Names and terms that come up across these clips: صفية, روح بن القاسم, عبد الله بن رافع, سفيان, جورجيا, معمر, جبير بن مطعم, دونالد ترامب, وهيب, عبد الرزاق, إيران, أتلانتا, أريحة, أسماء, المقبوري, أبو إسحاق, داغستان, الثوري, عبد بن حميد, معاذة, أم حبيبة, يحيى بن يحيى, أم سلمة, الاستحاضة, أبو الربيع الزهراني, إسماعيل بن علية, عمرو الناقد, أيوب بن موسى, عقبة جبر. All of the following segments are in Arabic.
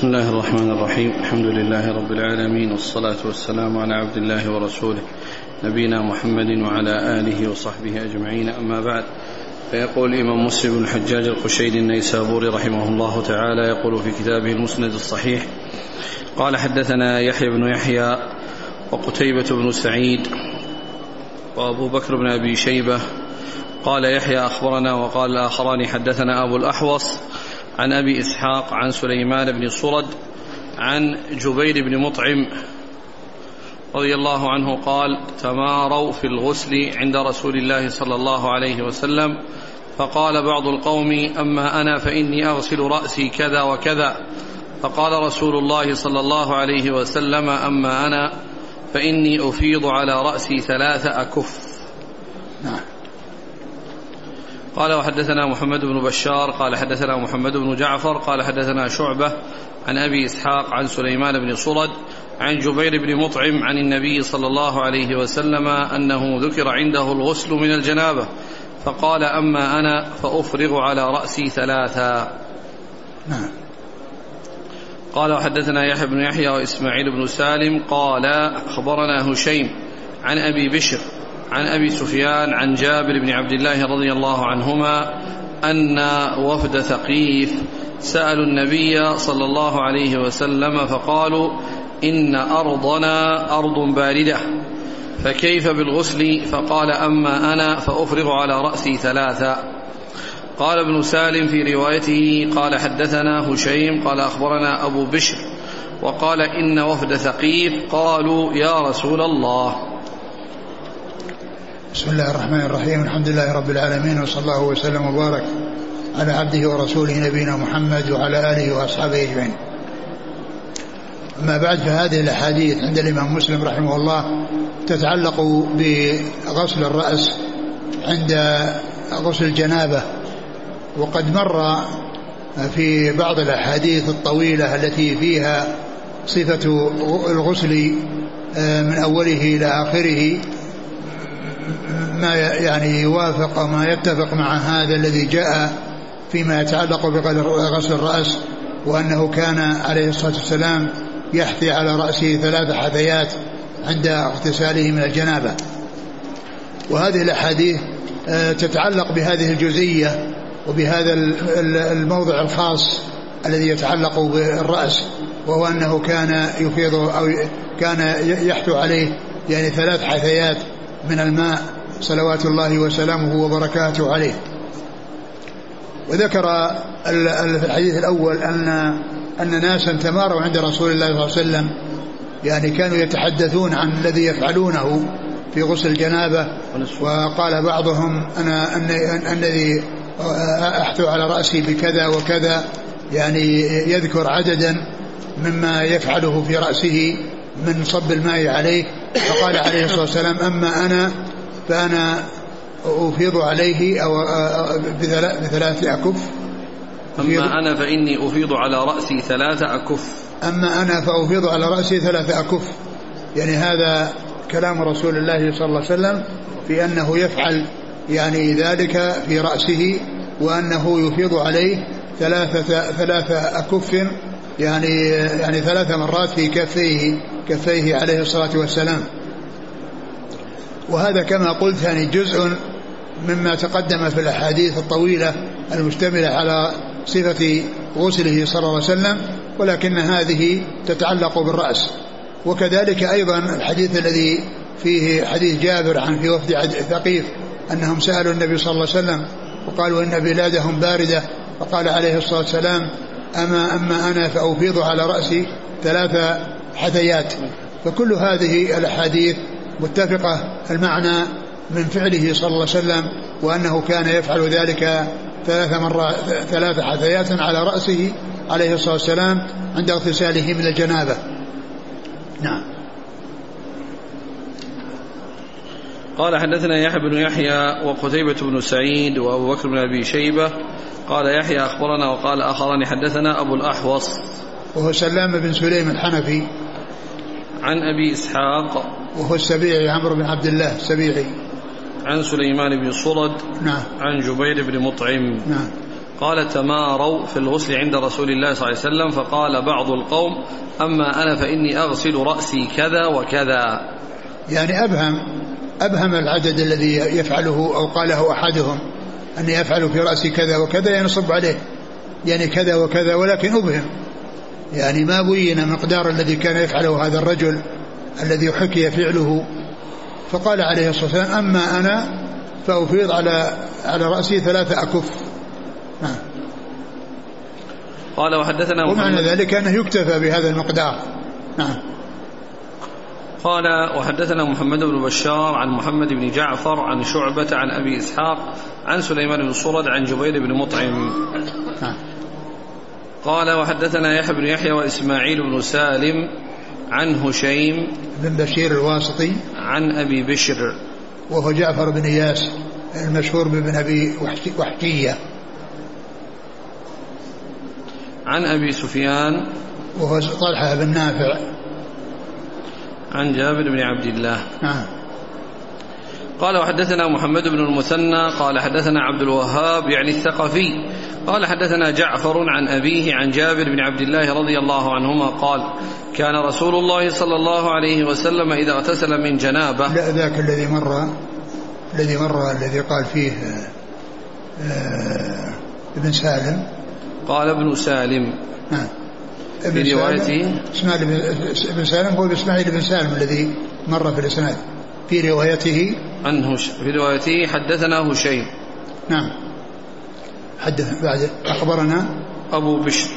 بسم الله الرحمن الرحيم. الحمد لله رب العالمين، والصلاة والسلام على عبد الله ورسوله نبينا محمد وعلى آله وصحبه أجمعين، أما بعد. فيقول الإمام مسلم بن الحجاج القشيري النيسابوري رحمه الله تعالى، يقول في كتابه المسند الصحيح: قال حدثنا يحيى بن يحيى وقتيبة بن سعيد وأبو بكر بن أبي شيبة، قال يحيى أخبرنا، وقال الآخران حدثنا أبو الأحوص عن أبي إسحاق عن سليمان بن سرد عن جبير بن مطعم رضي الله عنه قال: تماروا في الغسل عند رسول الله صلى الله عليه وسلم، فقال بعض القوم: أما أنا فإني أغسل رأسي كذا وكذا، فقال رسول الله صلى الله عليه وسلم: أما أنا فإني أفيض على رأسي 3 أكف. قال: وحدثنا محمد بن بشار قال حدثنا محمد بن جعفر قال حدثنا شعبة عن أبي إسحاق عن سليمان بن سرد عن جبير بن مطعم عن النبي صلى الله عليه وسلم أنه ذكر عنده الغسل من الجنابة، فقال: أما أنا فأفرغ على رأسي 3. قال: وحدثنا يحيى بن يحيى وإسماعيل بن سالم قال أخبرنا هشيم عن أبي بشر عن أبي سفيان عن جابر بن عبد الله رضي الله عنهما أن وفد ثقيف سألوا النبي صلى الله عليه وسلم فقالوا: إن أرضنا أرض باردة، فكيف بالغسل؟ فقال: أما أنا فأفرغ على رأسي 3. قال ابن سالم في روايته: قال حدثنا هشيم قال أخبرنا أبو بشر، وقال: إن وفد ثقيف قالوا: يا رسول الله. بسم الله الرحمن الرحيم. الحمد لله رب العالمين، وصلى الله وسلم وبارك على عبده ورسوله نبينا محمد وعلى آله وأصحابه أجمعين. أما بعد، فهذه الأحاديث عند الإمام مسلم رحمه الله تتعلق بغسل الرأس عند غسل الجنابة، وقد مر في بعض الأحاديث الطويلة التي فيها صفة الغسل من أوله إلى آخره ما يعني يوافق وما يتفق مع هذا الذي جاء فيما يتعلق بغسل الرأس، وأنه كان عليه الصلاة والسلام يحثي على رأسه 3 حثيات عند اغتساله من الجنابة. وهذه الأحاديث تتعلق بهذه الجزئية وبهذا الموضع الخاص الذي يتعلق بالرأس، وهو أنه كان يفيض أو كان يحثو عليه يعني 3 حثيات من الماء صلوات الله وسلامه وبركاته عليه. وذكر الحديث الأول أن ناسا تماروا عند رسول الله صلى الله عليه وسلم، يعني كانوا يتحدثون عن الذي يفعلونه في غسل الجنابة، وقال بعضهم: أنا الذي أحثو على رأسي بكذا وكذا، يعني يذكر عددا مما يفعله في رأسه من صب الماء عليه، فقال عليه الصلاة والسلام: أما أنا فأنا أفيض عليه أو ب3 أكف. أما أنا فإني أفيض على رأسي 3 أكف. أما أنا فأفيض على رأسي 3 أكف، يعني هذا كلام رسول الله صلى الله عليه وسلم في أنه يفعل يعني ذلك في رأسه، وأنه يفيض عليه 3 أكف، يعني 3 مرات في كفيه عليه الصلاة والسلام. وهذا كما قلت يعني جزء مما تقدم في الأحاديث الطويلة المشتملة على صفة غسله صلى الله عليه وسلم، ولكن هذه تتعلق بالرأس. وكذلك أيضا الحديث الذي فيه حديث جابر عن في وفد ثقيف أنهم سألوا النبي صلى الله عليه وسلم وقالوا إن بلادهم باردة، فقال عليه الصلاة والسلام: أما أنا فأفيض على رأسي 3 حثيات. فكل هذه الأحاديث متفقة المعنى من فعله صلى الله عليه وسلم، وأنه كان يفعل ذلك 3 حثيات على رأسه عليه الصلاة والسلام عند اغتساله من الجنابة. نعم. قال حدثنا يحيى بن يحيى وقتيبة بن سعيد وأبو بكر بن أبي شيبة قال يحيى أخبرنا، وقال آخران حدثنا أبو الأحوص وهو سلام بن سليم الحنفي عن أبي إسحاق وهو السبيعي عمرو بن عبد الله السبيعي عن سليمان بن سرد، نعم، عن جبير بن مطعم، نعم، قال تماروا في الغسل عند رسول الله صلى الله عليه وسلم، فقال بعض القوم أما أنا فإني أغسل رأسي كذا وكذا. يعني أبهم العدد الذي يفعله أو قاله أحدهم أني أفعل في رأسي كذا وكذا، ينصب عليه يعني كذا وكذا، ولكن أبهم يعني ما بين مقدار الذي كان يفعله هذا الرجل الذي حكي فعله، فقال عليه الصلاة والسلام أما أنا فأفيض على رأسي 3 أكف. قال وحدثنا ومعنى ذلك أنه يكتفى بهذا المقدار. قال وحدثنا محمد بن بشار عن محمد بن جعفر عن شعبة عن أبي إسحاق عن سليمان بن سرد عن جبير بن مطعم. قال وحدثنا يحيى بن يحيى وإسماعيل بن سالم عن هشيم بن بشير الواسطي عن أبي بشر، وهو جعفر بن إياس المشهور بابن أبي وحكية، عن أبي سفيان وهو طلحة بن نافع، عن جابر بن عبد الله. قال وحدثنا محمد بن المثنى قال حدثنا عبد الوهاب يعني الثقفي قال حدثنا جعفر عن أبيه عن جابر بن عبد الله رضي الله عنهما قال كان رسول الله صلى الله عليه وسلم إذا اغتسل من جنابه. لا، ذاك الذي مر الذي قال فيه ابن سالم، قال ابن سالم في روايته ابن سالم هو إسماعيل بن سالم الذي مر في الإسناد، في روايته عنه في روايته حدثنا هشيم، حدث بعد أخبرنا أبو بشر،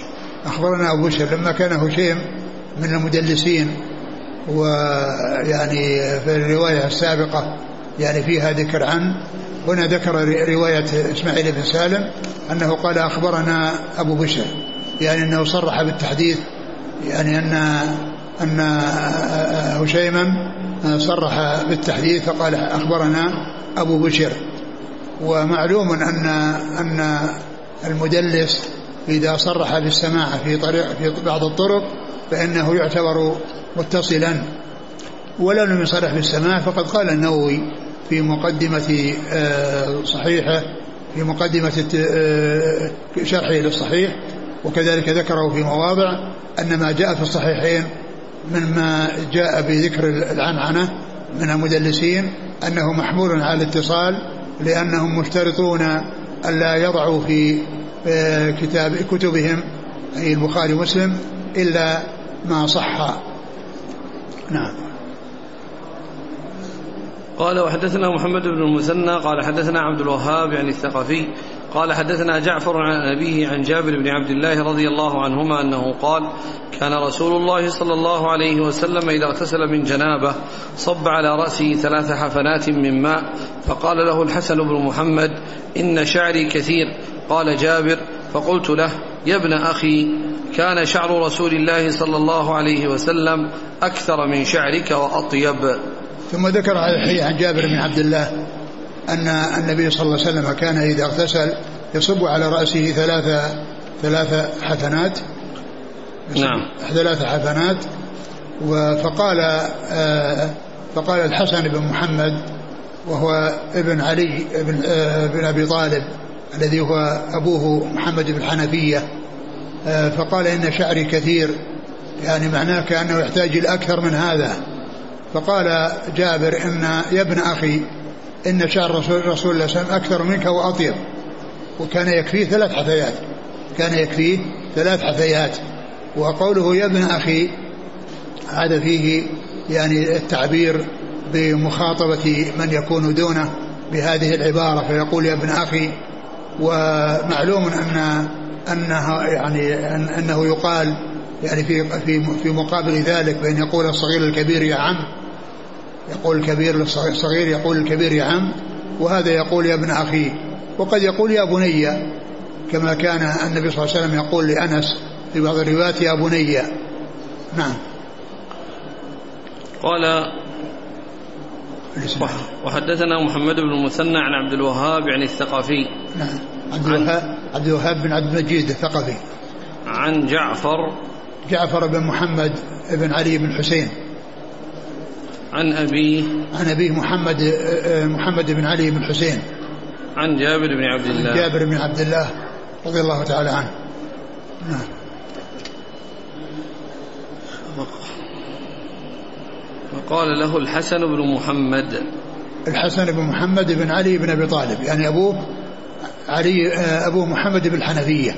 أخبرنا أبو بشر لما كان هشيم من المدلسين، ويعني في الرواية السابقة يعني فيها ذكر عن، هنا ذكر رواية إسماعيل بن سالم أنه قال أخبرنا أبو بشر، يعني أنه صرح بالتحديث، يعني أن هشيما صرح بالتحديث فقال أخبرنا أبو بشر. ومعلوم أن المدلس إذا صرح بالسماع في بعض الطرق فإنه يعتبر متصلا، ولا لم يصرح بالسماع فقد قال النووي في مقدمة شرحه للصحيح، وكذلك ذكره في مواضع أن ما جاء في الصحيحين مما جاء بذكر العنعنة من المدلسين أنه محمول على الاتصال، لأنهم مشترطون ألا يضعوا في كتبهم أي البخاري ومسلم إلا ما صح. قال وحدثنا محمد بن المثنى قال حدثنا عبد الوهاب يعني الثقفي قال حدثنا جعفر عن أبيه عن جابر بن عبد الله رضي الله عنهما أنه قال كان رسول الله صلى الله عليه وسلم إذا اغتسل من جنابه صب على رأسه 3 حفنات من ماء، فقال له الحسن بن محمد إن شعري كثير، قال جابر فقلت له يا ابن أخي كان شعر رسول الله صلى الله عليه وسلم أكثر من شعرك وأطيب. ثم ذكر عن جابر بن عبد الله أن النبي صلى الله عليه وسلم كان إذا اغتسل يصب على رأسه 3 حفنات، 3 حفنات، فقال الحسن بن محمد وهو ابن علي بن أبي طالب الذي هو أبوه محمد بن الحنفية، فقال إن شعري كثير، يعني معناه كأنه يحتاج الأكثر من هذا. فقال جابر إن يا ابن أخي إن شعر رسول الله صلى الله عليه وسلم أكثر منك وأطيب، وكان يكفيه 3 حثيات، كان يكفيه 3 حثيات. وقوله يا ابن أخي هذا فيه يعني التعبير بمخاطبة من يكون دونه بهذه العبارة، فيقول يا ابن أخي. ومعلوم أنه يقال يعني في مقابل ذلك بأن يقول الصغير الكبير يا عم، يقول الكبير للصغير يقول الكبير يا عم، وهذا يقول يا ابن أخي، وقد يقول يا بني كما كان النبي صلى الله عليه وسلم يقول لأنس في بعض الروايات يا بني. قال وحدثنا محمد بن المثنى عن عبد الوهاب يعني الثقفي، عبد الوهاب بن عبد المجيد الثقفي، عن جعفر بن محمد بن علي بن حسين، عن أبيه محمد بن علي بن حسين، عن جابر بن عبد الله رضي الله تعالى عنه. وقال له الحسن بن محمد. الحسن بن محمد بن علي بن أبي طالب, يعني أبوه علي أبو محمد بالحنفية.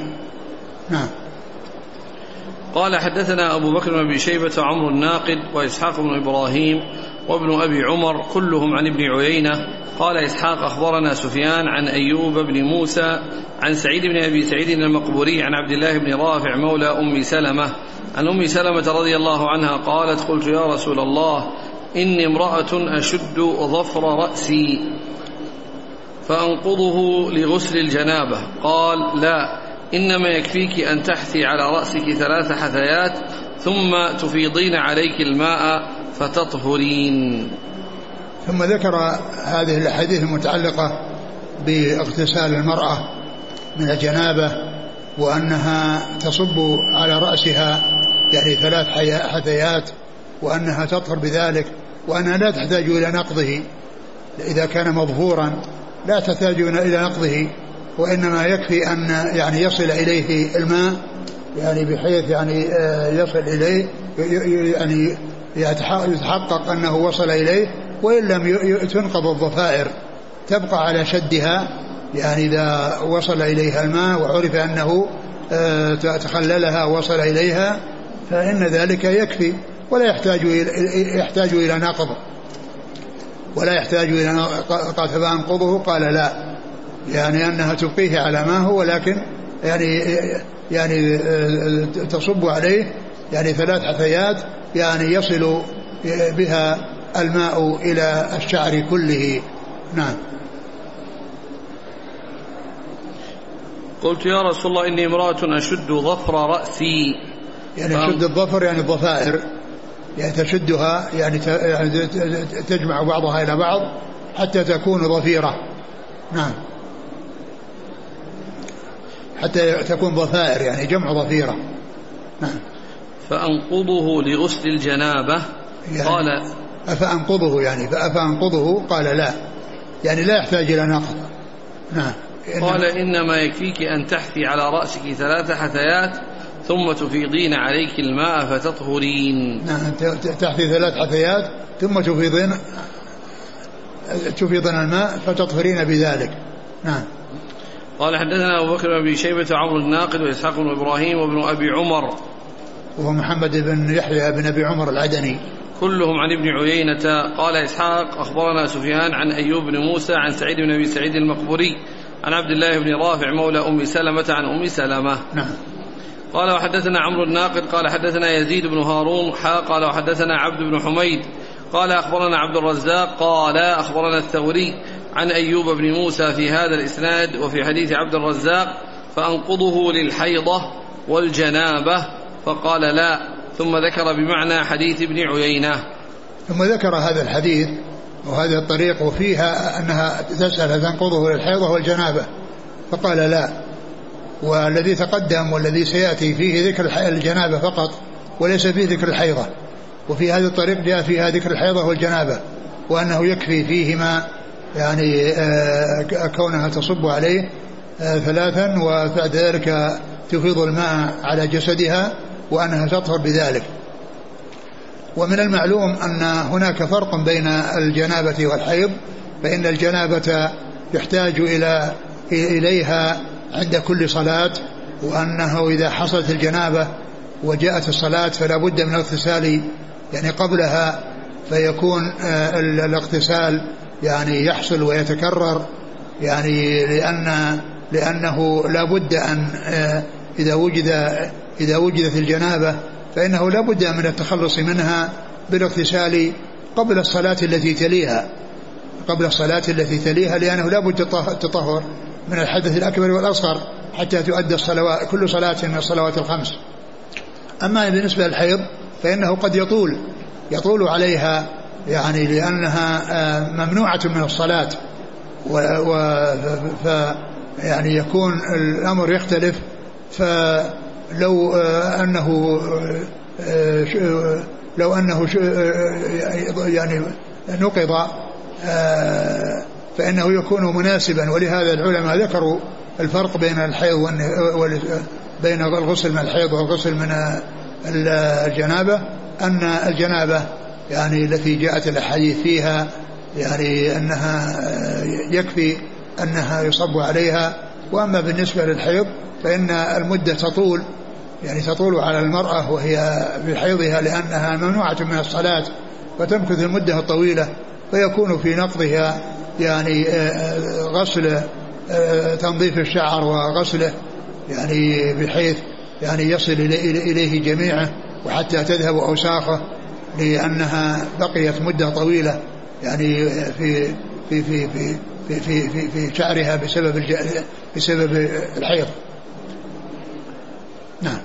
نعم. قال حدثنا أبو بكر بن أبي شيبة عمرو الناقد وإسحاق بن إبراهيم وابن أبي عمر كلهم عن ابن عيينة. قال إسحاق أخبرنا سفيان عن أيوب بن موسى عن سعيد بن أبي سعيد المقبوري عن عبد الله بن رافع مولى أم سلمة عن أم سلمة رضي الله عنها قالت قلت يا رسول الله إني امرأة أشد ظفر رأسي فأنقضه لغسل الجنابة. قال لا, إنما يكفيك أن تحثي على رأسك 3 حثيات ثم تفيضين عليك الماء فتطهرين. ثم ذكر هذه الأحاديث المتعلقة باغتسال المرأة من الجنابة وأنها تصب على رأسها يعني 3 حثيات وأنها تطهر بذلك وأنها لا تحتاج إلى نقضه إذا كان مظهورا, لا تحتاج إلى نقضه, وإنما يكفي أن يعني يصل إليه الماء يعني بحيث يعني يصل إليه يعني يتحقق أنه وصل إليه, وإن لم تنقض الضفائر تبقى على شدها يعني إذا وصل إليها الماء وعرف أنه تخللها وصل إليها فإن ذلك يكفي ولا يحتاج إلى نقض ولا يحتاج إلى قال فأنقضه, قال لا, يعني أنها تبقيه على ما هو ولكن يعني تصب عليه يعني 3 حثيات يعني يصل بها الماء إلى الشعر كله. نعم. قلت يا رسول الله إني امرأة أشد ظفر رأسي, يعني أشد الظفر يعني الضفائر, يعني تشدها يعني تجمع بعضها إلى بعض حتى تكون ضفيرة. نعم, حتى تكون ضفائر يعني جمع ضفيرة. نعم. فأنقضه لغسل الجنابة يعني قال أفأنقضه, يعني فأفأنقضه قال لا, يعني لا يحتاج إلى نقض. نعم. قال إنما يكفيك أن تحثي على رأسك 3 حثيات ثم تفيضين عليك الماء فتطهرين. نعم, تحثي 3 حثيات ثم تفيضن الماء فتطهرين بذلك. نعم. قال حدثنا أبو بكر بن شيبة عمرو الناقد وإسحاق بن إبراهيم وابن أبي عمر وهو محمد بن يحيى بن أبي عمر العدني كلهم عن ابن عيينة. قال إسحاق أخبرنا سفيان عن أيوب بن موسى عن سعيد بن أبي سعيد المقبوري عن عبد الله بن رافع مولى أم سلمة عن أم سلمة. نعم. قال وحدثنا عمرو الناقد قال حدثنا يزيد بن هارون قال وحدثنا عبد بن حميد قال أخبرنا عبد الرزاق قال أخبرنا الثوري عن أيوب بن موسى في هذا الإسناد وفي حديث عبد الرزاق فأنقضه للحيضة والجنابة فقال لا, ثم ذكر بمعنى حديث ابن عيينة. ثم ذكر هذا الحديث وهذه الطريق وفيها أنها تسأل تنقضه للحيضة والجنابة فقال لا, والذي تقدم والذي سيأتي فيه ذكر الجنابة فقط وليس فيه ذكر الحيضة, وفي هذه الطريق جاء فيها ذكر الحيضة والجنابة وأنه يكفي فيهما يعني كونها تصب عليه 3 وبعد ذلك تفيض الماء على جسدها وأنها تطهر بذلك. ومن المعلوم أن هناك فرق بين الجنابة والحيض, فإن الجنابة يحتاج إليها عند كل صلاة, وأنه إذا حصلت الجنابة وجاءت الصلاة فلا بد من الاغتسال يعني قبلها, فيكون الاغتسال يعني يحصل ويتكرر يعني لأنه لا بد أن إذا وجدت الجنابة فإنه لا بد من التخلص منها بالاغتسال قبل الصلاة التي تليها لأنه لا بد التطهر من الحدث الأكبر والأصغر حتى تؤدى الصلوات كل صلاة من الصلوات 5. أما بالنسبة للحيض فإنه قد يطول عليها يعني لأنها ممنوعة من الصلاة يعني يكون الأمر يختلف, فلو أنه يعني نقض فإنه يكون مناسبا, ولهذا العلماء ذكروا الفرق بين الحيض بين الغسل من الحيض والغسل من الجنابة أن الجنابة يعني التي جاءت الأحاديث فيها يعني أنها يكفي أنها يصب عليها، وأما بالنسبة للحيض فإن المدة تطول يعني تطول على المرأة وهي بحيضها لأنها ممنوعة من الصلاة فتمكث المدة الطويلة، فيكون في نقضها يعني غسل تنظيف الشعر وغسله يعني بحيث يعني يصل إليه جميعه وحتى تذهب أوساخه، لأنها بقيت مدة طويلة يعني في في في في في في, في, في شعرها بسبب الحيض. نعم.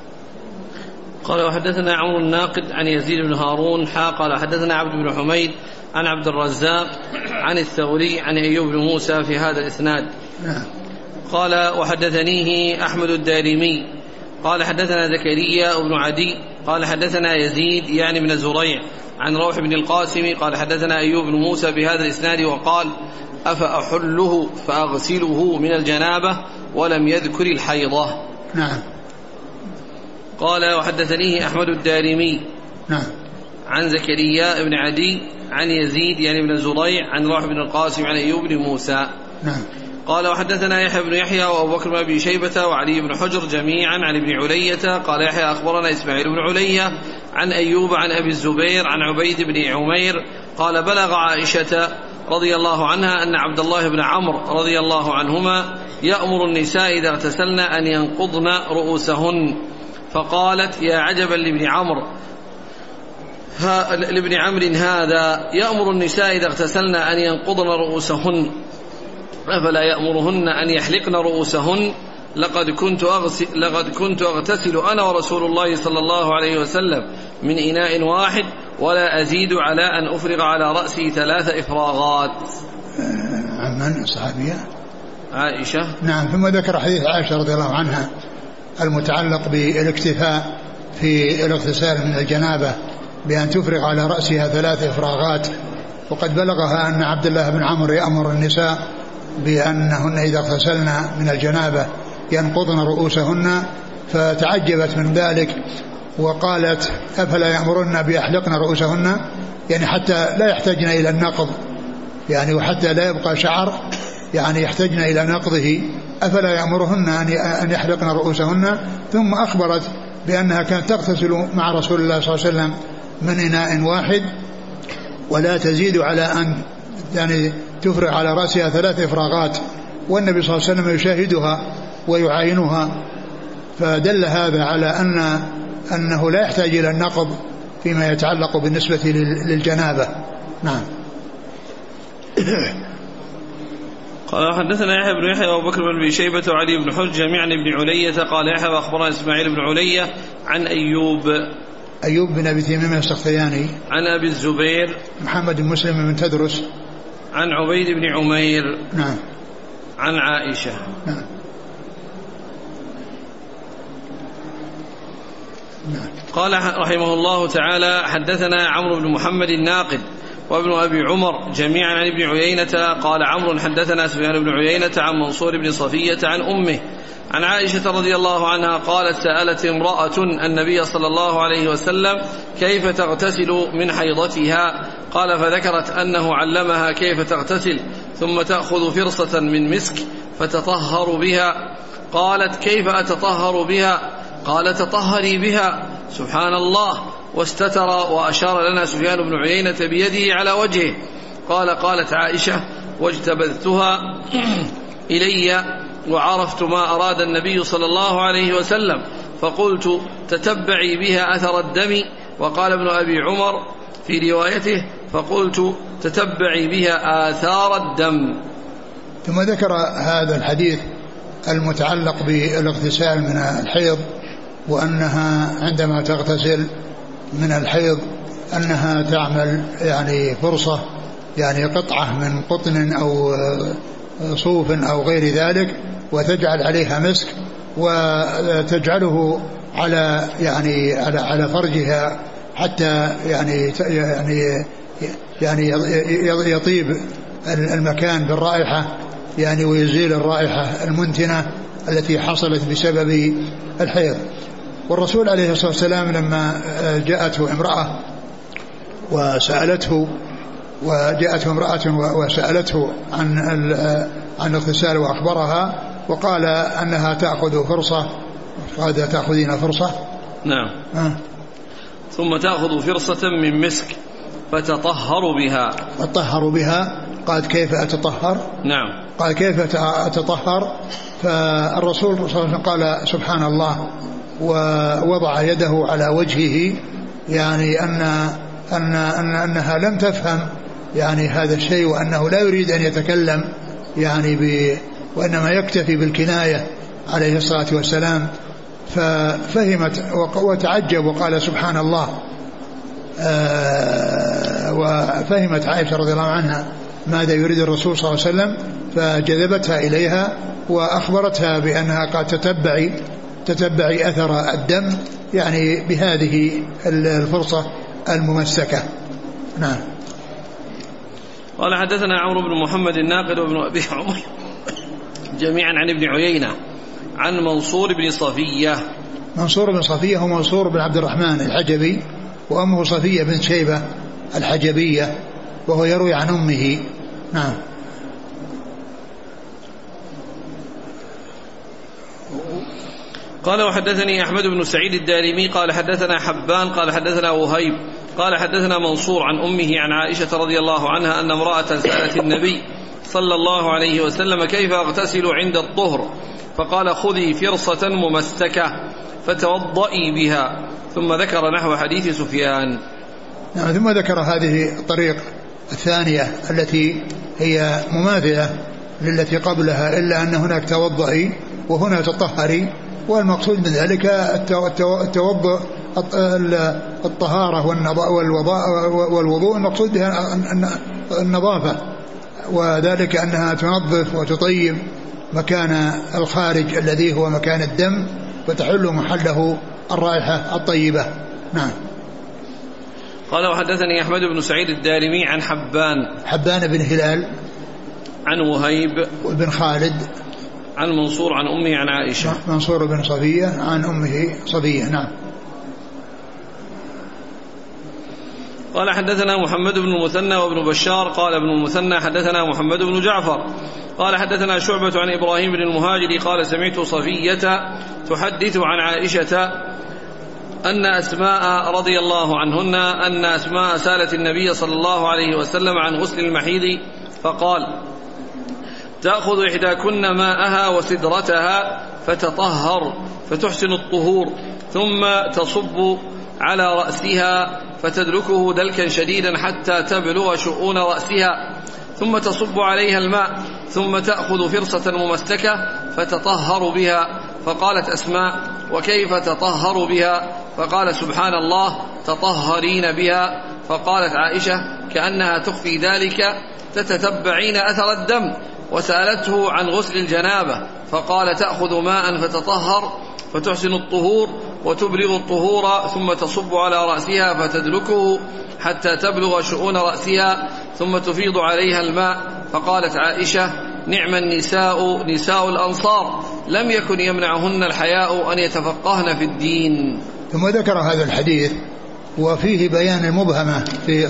قال وحدثنا عمرو الناقد عن يزيد بن هارون قال حدثنا عبد بن حميد عن عبد الرزاق عن الثوري عن أيوب بن موسى في هذا الإسناد. نعم. قال وحدثنيه أحمد الدارمي قال حدثنا زكريا بن عدي قال حدثنا يزيد يعني بن زريع عن روح بن القاسم قال حدثنا أيوب بن موسى بهذا الإسناد وقال أفأحله فأغسله من الجنابة ولم يذكر الحيضة. نعم. قال وحدثنيه أحمد الدارمي نعم عن زكريا بن عدي عن يزيد يعني بن زريع عن روح بن القاسم عن أيوب بن موسى. نعم. قال وحدثنا يحيى بن يحيى وأبو بكر بن أبي شيبة وعلي بن حجر جميعا عن ابن علية قال يحيى أخبرنا إسماعيل بن علية عن أيوب عن أبي الزبير عن عبيد بن عمير قال بلغ عائشة رضي الله عنها أن عبد الله بن عمرو رضي الله عنهما يأمر النساء إذا اغتسلن أن ينقضن رؤوسهن، فقالت يا عجبا لابن عمرو هذا يأمر النساء إذا اغتسلن أن ينقضن رؤوسهن أفلا يأمرهن أن يحلقن رؤوسهن، لقد كنت أغتسل أنا ورسول الله صلى الله عليه وسلم من إناء واحد ولا أزيد على أن أفرغ على رأسي 3 إفراغات. عمن صحابية عائشة. نعم. ثم ذكر حديث عائشة رضي الله عنها المتعلق بالاكتفاء في الاغتسال من الجنابة بأن تفرغ على رأسها 3 إفراغات، وقد بلغها أن عبد الله بن عمرو يأمر النساء بأنهن إذا اغتسلن من الجنابة ينقضن رؤوسهن، فتعجبت من ذلك وقالت أفلا يأمرن بيحلقن رؤوسهن، يعني حتى لا يحتاجن إلى النقض يعني وحتى لا يبقى شعر يعني يحتاجن إلى نقضه، أفلا يأمرهن أن يحلقن رؤوسهن. ثم أخبرت بأنها كانت تغتسل مع رسول الله صلى الله عليه وسلم من إناء واحد ولا تزيد على أن يعني تفرغ على رأسها 3 إفراغات، والنبي صلى الله عليه وسلم يشاهدها ويعاينها، فدل هذا على أنه لا يحتاج إلى النقض فيما يتعلق بالنسبة للجنابة. نعم. قال حدثنا يحيى بن يحيى وابو بكر بن شيبة وعلي بن حجر جميعا ابن علية قال يحيى أخبرنا إسماعيل بن علية عن أيوب بن أبي تميم السختياني عن أبي الزبير محمد بن مسلم بن تدرس عن عبيد بن عمير. نعم. عن عائشة. نعم. قال رحمه الله تعالى حدثنا عمرو بن محمد الناقد وابن أبي عمر جميعا عن ابن عيينة قال عمرو حدثنا سفيان بن عيينة عن منصور بن صفية عن أمه عن عائشة رضي الله عنها قالت سألت امرأة النبي صلى الله عليه وسلم كيف تغتسل من حيضتها قال فذكرت أنه علمها كيف تغتسل ثم تأخذ فرصة من مسك فتطهر بها، قالت كيف أتطهر بها قال تطهري بها سبحان الله، واستتر وأشار لنا سفيان بن عيينة بيده على وجهه قال قالت عائشة واجتبذتها إلي وعرفت ما أراد النبي صلى الله عليه وسلم فقلت تتبعي بها أثر الدم، وقال ابن أبي عمر في روايته فقلت تتبعي بها آثار الدم. ثم ذكر هذا الحديث المتعلق بالاغتسال من الحيض وأنها عندما تغتسل من الحيض أنها تعمل يعني فرصة يعني قطعة من قطن أو صوف أو غير ذلك وتجعل عليها مسك وتجعله على يعني على فرجها حتى يعني يطيب المكان بالرائحة يعني ويزيل الرائحة المنتنة التي حصلت بسبب الحيض. والرسول عليه الصلاة والسلام لما جاءته امرأة وسألته عن الاغتسال وأخبرها وقال أنها تأخذ فرصة، قال تأخذين فرصة، نعم، ثم تأخذ فرصة من مسك فتطهر بها. أطهر بها، قال كيف أتطهر؟ نعم، قال كيف أتطهر؟ فالرسول صلى الله عليه وسلم قال سبحان الله، ووضع يده على وجهه، يعني أنها لم تفهم يعني هذا الشيء، وأنه لا يريد أن يتكلم يعني وإنما يكتفي بالكناية عليه الصلاة والسلام. ففهمت وتعجب وقال سبحان الله. وفهمت عائشة رضي الله عنها ماذا يريد الرسول صلى الله عليه وسلم، فجذبتها إليها وأخبرتها بأنها قد تتبعي أثر الدم يعني بهذه الفرصة الممسكة. نعم. قال حدثنا عمرو بن محمد الناقد وابن أبي عمر جميعا عن ابن عيينة عن منصور بن صفية. منصور بن صفية هو منصور بن عبد الرحمن الحجبي، وأمه صفية بن شيبة الحجبية، وهو يروي عن أمه. نعم. قال وحدثني أحمد بن سعيد الدارمي قال حدثنا حبان قال حدثنا وهيب قال حدثنا منصور عن أمه عن عائشة رضي الله عنها أن امرأة سألت النبي صلى الله عليه وسلم كيف أغتسل عند الطهر، فقال خذي فرصة ممسكة فتوضئي بها، ثم ذكر نحو حديث سفيان. نعم، ثم ذكر هذه الطريقة الثانية التي هي مماثلة للتي قبلها، إلا أن هناك توضئي وهنا تطهري، والمقصود من ذلك التوضؤ، الطهارة والوضوء المقصود بها النظافة، وذلك أنها تنظف وتطيب مكان الخارج الذي هو مكان الدم، وتحل محله الرائحة الطيبة. نعم. قال وحدثني أحمد بن سعيد الدارمي عن حبان بن هلال عن وهيب بن خالد عن منصور عن أمه عن عائشة. منصور بن صفية عن أمه صفية. نعم. قال حدثنا محمد بن المثنى وابن بشار قال ابن المثنى حدثنا محمد بن جعفر قال حدثنا شعبة عن إبراهيم بن المهاجر قال سمعت صفية تحدث عن عائشة أن أسماء رضي الله عنهن أن أسماء سألت النبي صلى الله عليه وسلم عن غسل المحيض فقال تأخذ إحداكن ماءها وسدرتها فتطهر فتحسن الطهور ثم تصب على رأسها فتدلكه دلكا شديدا حتى تبلغ شؤون رأسها ثم تصب عليها الماء ثم تأخذ فرصة ممسكة فتطهر بها. فقالت أسماء وكيف تطهر بها؟ فقال سبحان الله تطهرين بها. فقالت عائشة كأنها تخفي ذلك، تتتبعين أثر الدم. وسألته عن غسل الجنابة فقال تأخذ ماء فتطهر فتحسن الطهور وتبلغ الطهور ثم تصب على رأسها فتدلكه حتى تبلغ شؤون رأسها ثم تفيض عليها الماء. فقالت عائشة نعم النساء، نساء الأنصار، لم يكن يمنعهن الحياء أن يتفقهن في الدين. ثم ذكر هذا الحديث وفيه بيان المبهمة في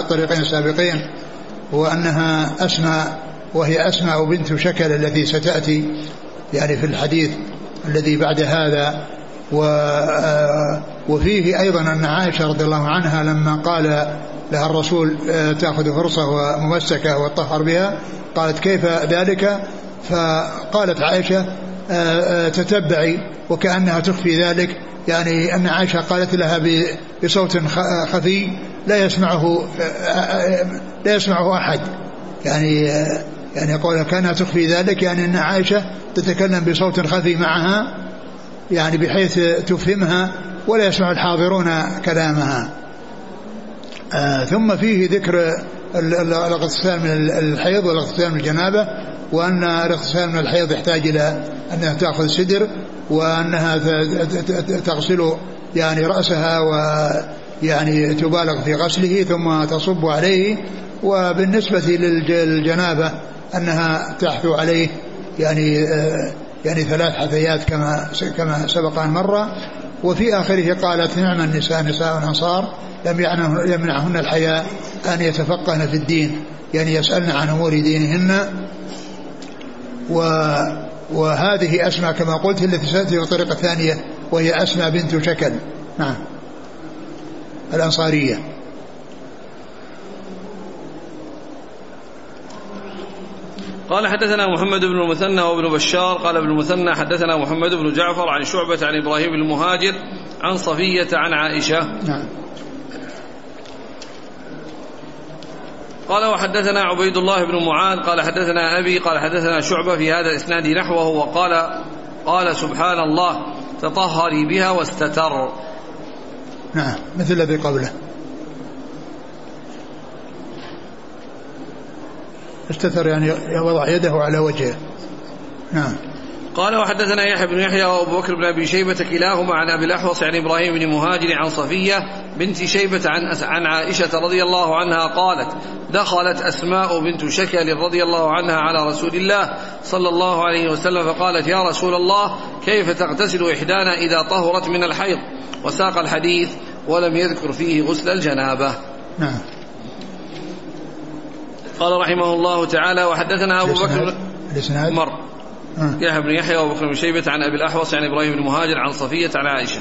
الطريقين السابقين وأنها أسماء، وهي أسماء بنت شكل التي ستأتي يعني في الحديث الذي بعد هذا. وفيه أيضا أن عائشة رضي الله عنها لما قال لها الرسول تأخذ فرصة وممسكة وتطهر بها قالت كيف ذلك؟ فقالت عائشة تتبعي، وكأنها تخفي ذلك، يعني أن عائشة قالت لها بصوت خفي لا يسمعه أحد، يعني قولها كأنها تخفي ذلك، يعني أن عائشة تتكلم بصوت خفي معها، يعني بحيث تفهمها ولا يسمع الحاضرون كلامها. ثم فيه ذكر الاغتسال من الحيض والاغتسال من الجنابة، وأن الاغتسال من الحيض يحتاج إلى أنها تأخذ سدر، وأنها تغسل يعني رأسها ويعني تبالغ في غسله ثم تصب عليه. وبالنسبة للجنابة أنها تحثو عليه يعني ثلاث حثيات كما سبق أن مر. وفي آخره قالت: نعم النساء نساء الأنصار لم يمنعهن الحياء أن يتفقهن في الدين، يعني يسألن عن أمور دينهن. وهذه أسماء كما قلت التي سألت بالطريقة الثانية، وهي أسماء بنت شكل نعم الأنصارية. قال: حدثنا محمد بن المثنى وابن بشار. قال ابن المثنى: حدثنا محمد بن جعفر عن شعبة عن إبراهيم المهاجر عن صفية عن عائشة. نعم. قال: وحدثنا عبيد الله بن معاذ قال حدثنا أبي قال حدثنا شعبة في هذا الإسناد نحوه، وقال سبحان الله: تطهري بها واستتر. نعم، مثل الذي قبله استتر يعني وضع يده على وجهه. نعم. قال: وحدثنا يحيى بن يحيى وابو بكر بن ابي شيبه كلاهما عن ابي الاحوص عن ابراهيم بن مهاجر عن صفيه بنت شيبه عن عائشه رضي الله عنها قالت: دخلت اسماء بنت شكل رضي الله عنها على رسول الله صلى الله عليه وسلم فقالت: يا رسول الله، كيف تغتسل احدانا اذا طهرت من الحيض؟ وساق الحديث ولم يذكر فيه غسل الجنابه. نعم. قال رحمه الله تعالى: وحدثنا أبو بكر مر يحيى بن يحيى وبكر بن شيبة عن أبي الأحوص عن إبراهيم المهاجر عن صفية عن عائشة.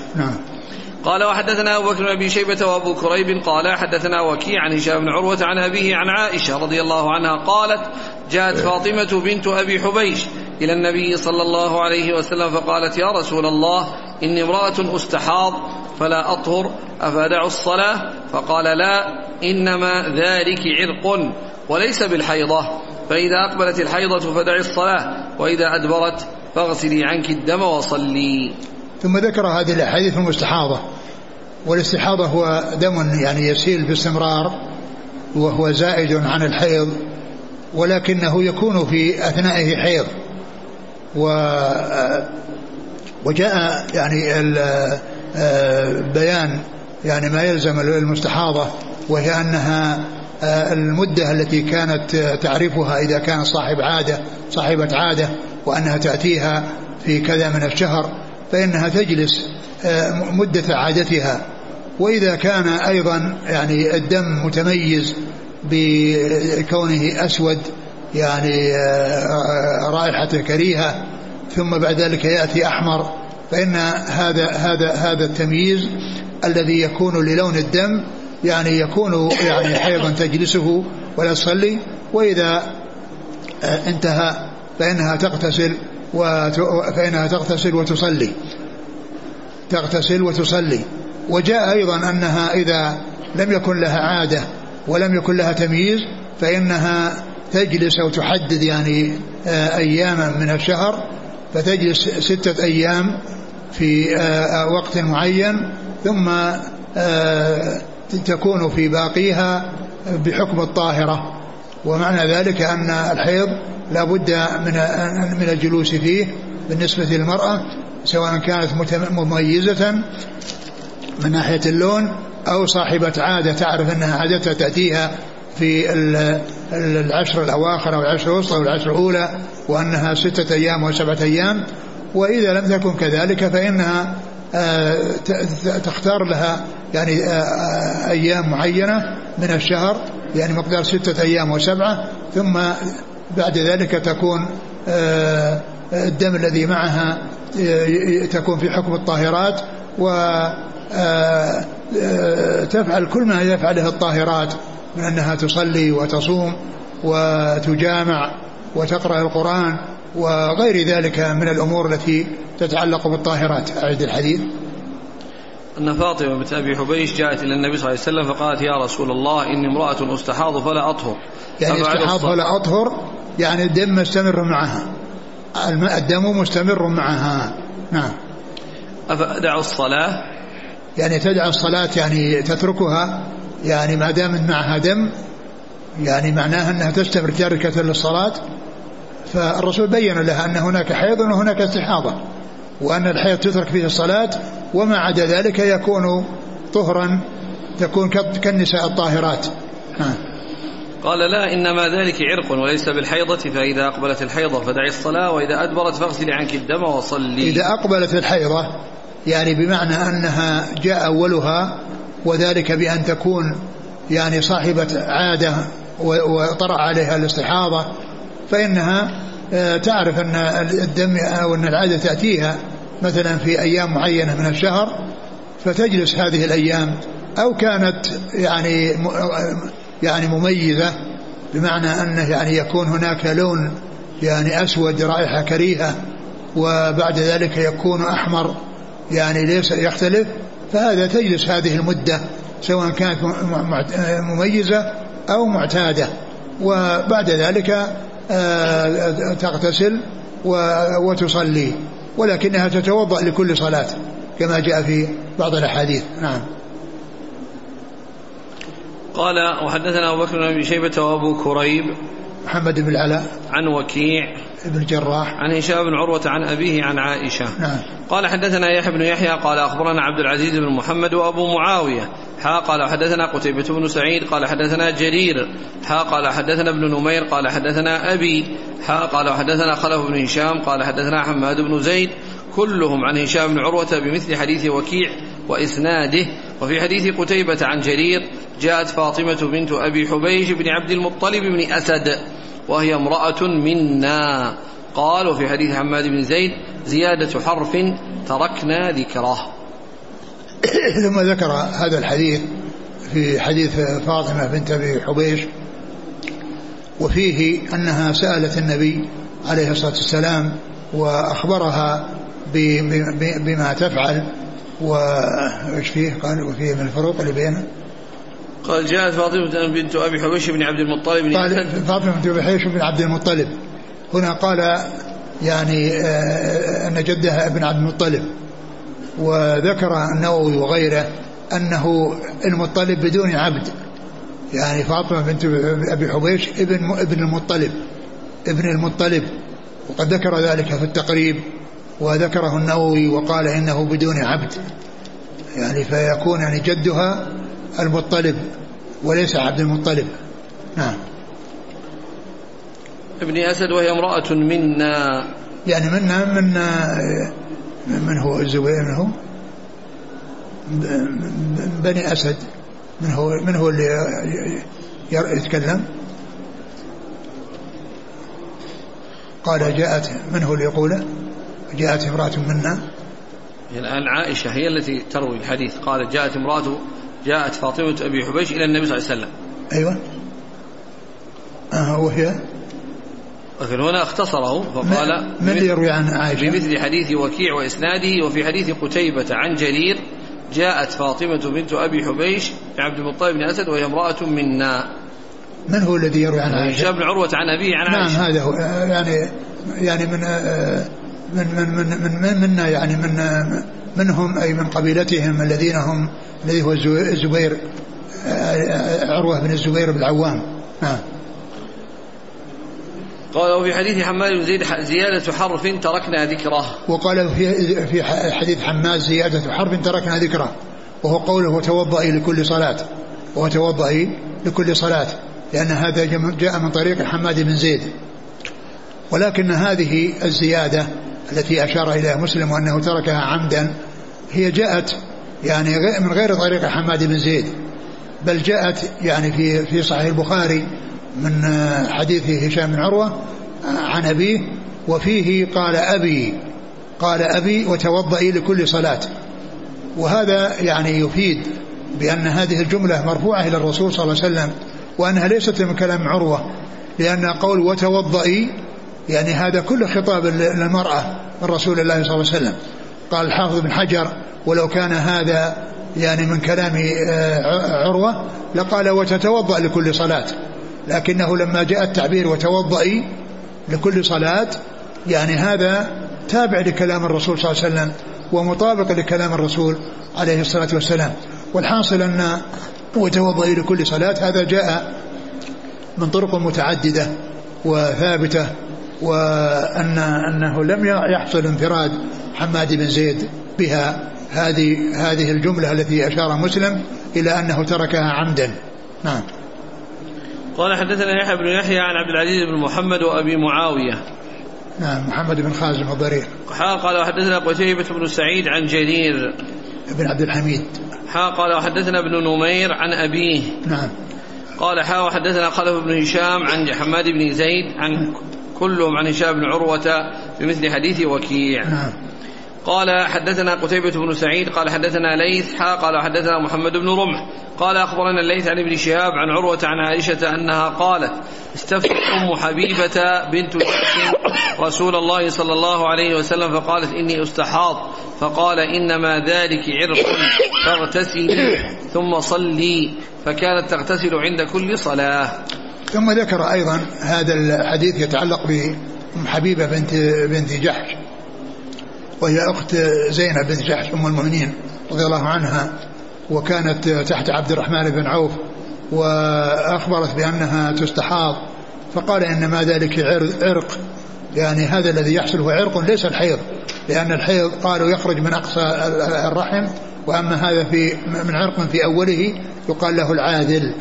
قال: وحدثنا أبو بكر بن أبي شيبة وأبو كريب قال حدثنا وكيع عن هشام بن عروة عن أبيه عن عائشة رضي الله عنها قالت: جاءت فاطمة بنت أبي حبيش إلى النبي صلى الله عليه وسلم فقالت: يا رسول الله، إني امرأة أستحاض فلا أطهر، أفادع الصلاة؟ فقال: لا، إنما ذلك عرق وليس بالحيضة، فإذا أقبلت الحيضة فدعي الصلاة، وإذا أدبرت فاغسلي عنك الدم وصلي. ثم ذكر هذه الأحاديث المستحاضة، والاستحاضة هو دم يعني يسيل باستمرار وهو زائد عن الحيض، ولكنه يكون في أثنائه حيض. وجاء يعني البيان يعني ما يلزم المستحاضة، وهي أنها المدة التي كانت تعرفها إذا كان صاحبة عادة، وأنها تأتيها في كذا من الشهر، فإنها تجلس مدة عادتها. وإذا كان أيضا يعني الدم متميز بكونه أسود يعني رائحة كريهة، ثم بعد ذلك يأتي أحمر، فإن هذا التمييز الذي يكون للون الدم يعني يكون يعني حيضا تجلسه ولا تصلي، وإذا انتهى فإنها تغتسل وتصلي وجاء أيضا أنها إذا لم يكن لها عادة ولم يكن لها تمييز فإنها تجلس أو تحدد يعني أياما من الشهر، فتجلس 6 أيام في وقت معين، ثم تكون في باقيها بحكم الطاهرة. ومعنى ذلك أن الحيض لا بد من الجلوس فيه بالنسبة للمرأة، سواء كانت مميزة من ناحية اللون أو صاحبة عادة تعرف أنها عادتها تأتيها في العشر الأواخر أو العشر الوسطى أو العشر الأولى، وأنها 6 أيام أو 7 أيام. وإذا لم تكن كذلك فإنها تختار لها يعني أيام معينة من الشهر، يعني مقدار 6 أيام و7، ثم بعد ذلك تكون الدم الذي معها تكون في حكم الطاهرات، وتفعل كل ما يفعله الطاهرات من أنها تصلي وتصوم وتجامع وتقرأ القرآن وغير ذلك من الأمور التي تتعلق بالطاهرات. أعيد الحديث. أن فاطمة بنت أبي حبيش جاءت إلى النبي صلى الله عليه وسلم فقالت: يا رسول الله، إني امرأة أستحاض فلا أطهر. يعني استحاض فلا أطهر يعني الدم مستمر معها، الدم مستمر معها. نعم. أفأدع الصلاة يعني تدع الصلاة يعني تتركها، يعني ما دامت معها دم يعني معناها أنها تستمر تركة للصلاة. فالرسول بين لها أن هناك حيض وهناك استحاضة، وأن الحيض تترك فيه الصلاة، وما عدا ذلك يكون طهرا، تكون كالنساء الطاهرات. قال لا إنما ذلك عرق وليس بالحيضة، فإذا أقبلت الحيضة فدعي الصلاة، وإذا أدبرت فاغسلي عنك الدم وصلي. إذا أقبلت الحيضة يعني بمعنى أنها جاء أولها، وذلك بأن تكون يعني صاحبة عادة وطرأ عليها الاستحاضة، فإنها تعرف أن الدم أو أن العادة تأتيها مثلا في أيام معينة من الشهر، فتجلس هذه الأيام، أو كانت يعني مميزة بمعنى أنه يعني يكون هناك لون يعني أسود رائحة كريهة، وبعد ذلك يكون أحمر يعني ليس يختلف، فهذا تجلس هذه المدة سواء كانت مميزة أو معتادة، وبعد ذلك تغتسل وتصلي، ولكنها تتوضأ لكل صلاة كما جاء في بعض الأحاديث. نعم. قال وحدثنا أبو بكر بن أبي شيبة وأبو كريب محمد بن العلاء عن وكيع بن الجراح عن هشام بن عروة عن أبيه عن عائشة. نعم. قال حدثنا يحيى بن يحيى قال أخبرنا عبد العزيز بن محمد وأبو معاوية قال حدثنا قتيبة بن سعيد قال حدثنا جرير قال حدثنا ابن نمير قال حدثنا أبي قال حدثنا خلف بن هشام قال حدثنا حماد بن زيد كلهم عن هشام بن عروة بمثل حديث وكيع وإسناده. وفي حديث قتيبة عن جرير جاءت فاطمة بنت أبي حبيش بن عبد المطلب بن أسد وهي امرأة منا. قال وفي حديث حماد بن زيد زيادة حرف تركنا ذكره. ثم ذكر هذا الحديث في حديث فاطمة بنت أبي حبيش، وفيه أنها سألت النبي عليه الصلاة والسلام وأخبرها بما تفعل. وإيش فيه؟ قال وفيه من الفروق اللي بينه. قال جاءت فاطمة بنت أبي حبيش بن عبد المطلب. قال فاطمة بنت أبي حبيش بن عبد المطلب، هنا قال يعني أن جدها ابن عبد المطلب. وذكر النووي وغيره أنه المطلب بدون عبد، يعني فاطمة بنت أبي حبيش ابن المطلب، وقد ذكر ذلك في التقريب، وذكره النووي وقال إنه بدون عبد، يعني فيكون يعني جدها المطلب وليس عبد المطلب. نعم. ابن أسد وهي امرأة منا، يعني من هو الزبير؟ من هو بني أسد؟ من هو اللي يتكلم؟ قال جاءت، من هو اللي يقوله جاءت امرأة منا؟ الآن عائشة هي التي تروي الحديث. قال جاءت فاطمة أبي حبيش إلى النبي صلى الله عليه وسلم. أيوة. وهي لكن هنا اختصره فقال من يروي عن عائشة بمثل حديث وكيع وإسناده. وفي حديث قتيبة عن جرير جاءت فاطمة بنت أبي حبيش عبد المطلب بن أسد وهي امرأة منا. من هو الذي يروي عن عائشة؟ جابر عروة عن أبيه عن عائشة. نعم هذا هو، يعني من منا، يعني منهم أي من قبيلتهم الذين هم الذي هو الزبير عروة بن الزبير بن العوام. نعم. قال وفي حديث حماد بن زيد زيادة حرف تركنا ذكره. وقال في حديث حماد زيادة حرف تركنا ذكره، وهو قوله وتوضئي لكل صلاة، وتوضئي لكل صلاة، لأن هذا جاء من طريق حماد بن زيد. ولكن هذه الزيادة التي أشار إليها مسلم وأنه تركها عمدا هي جاءت يعني من غير طريق حماد بن زيد، بل جاءت يعني في صحيح البخاري من حديث هشام بن عروة عن أبيه، وفيه قال أبي وتوضئي لكل صلاة. وهذا يعني يفيد بأن هذه الجملة مرفوعة إلى الرسول صلى الله عليه وسلم، وأنها ليست من كلام عروة، لأن قول وتوضئي يعني هذا كل خطاب للمرأة من رسول الله صلى الله عليه وسلم. قال الحافظ بن حجر ولو كان هذا يعني من كلام عروة لقال وتتوضأ لكل صلاة، لكنه لما جاء التعبير وتوضئي لكل صلاة يعني هذا تابع لكلام الرسول صلى الله عليه وسلم ومطابق لكلام الرسول عليه الصلاة والسلام. والحاصل أن وتوضئي لكل صلاة هذا جاء من طرق متعددة وثابتة، وأنه لم يحصل انفراد حماد بن زيد بها. هذه الجملة التي أشار مسلم إلى أنه تركها عمدا. نعم. قال حدثنا يحيى بن يحيى عن عبد العزيز بن محمد وأبي معاوية نعم محمد بن خازم الضرير قال حدثنا قتيبة بن سعيد عن جرير بن عبد الحميد قال حدثنا ابن نمير عن أبيه نعم قال حدثنا خلف بن هشام عن حماد بن زيد عن كلهم عن هشام بن عروة بمثل حديث وكيع نعم قال حدثنا قتيبة بن سعيد قال حدثنا ليث قال حدثنا محمد بن رمح قال أخبرنا الليث عن ابن شهاب عن عروة عن عائشة أنها قالت استفتت أم حبيبة بنت جحش رسول الله صلى الله عليه وسلم فقالت إني أستحاض فقال إنما ذلك عرق فاغتسلي ثم صلي فكانت تغتسل عند كل صلاة. ثم ذكر أيضا هذا الحديث يتعلق بأم حبيبة بنت جحش وهي أخت زينب بنت جحش أم المؤمنين رضي الله عنها وكانت تحت عبد الرحمن بن عوف وأخبرت بأنها تستحاض فقال إنما ذلك عرق يعني هذا الذي يحصل هو عرق ليس الحيض لأن الحيض قالوا يخرج من أقصى الرحم وأما هذا من عرق في أوله يقال له العاذل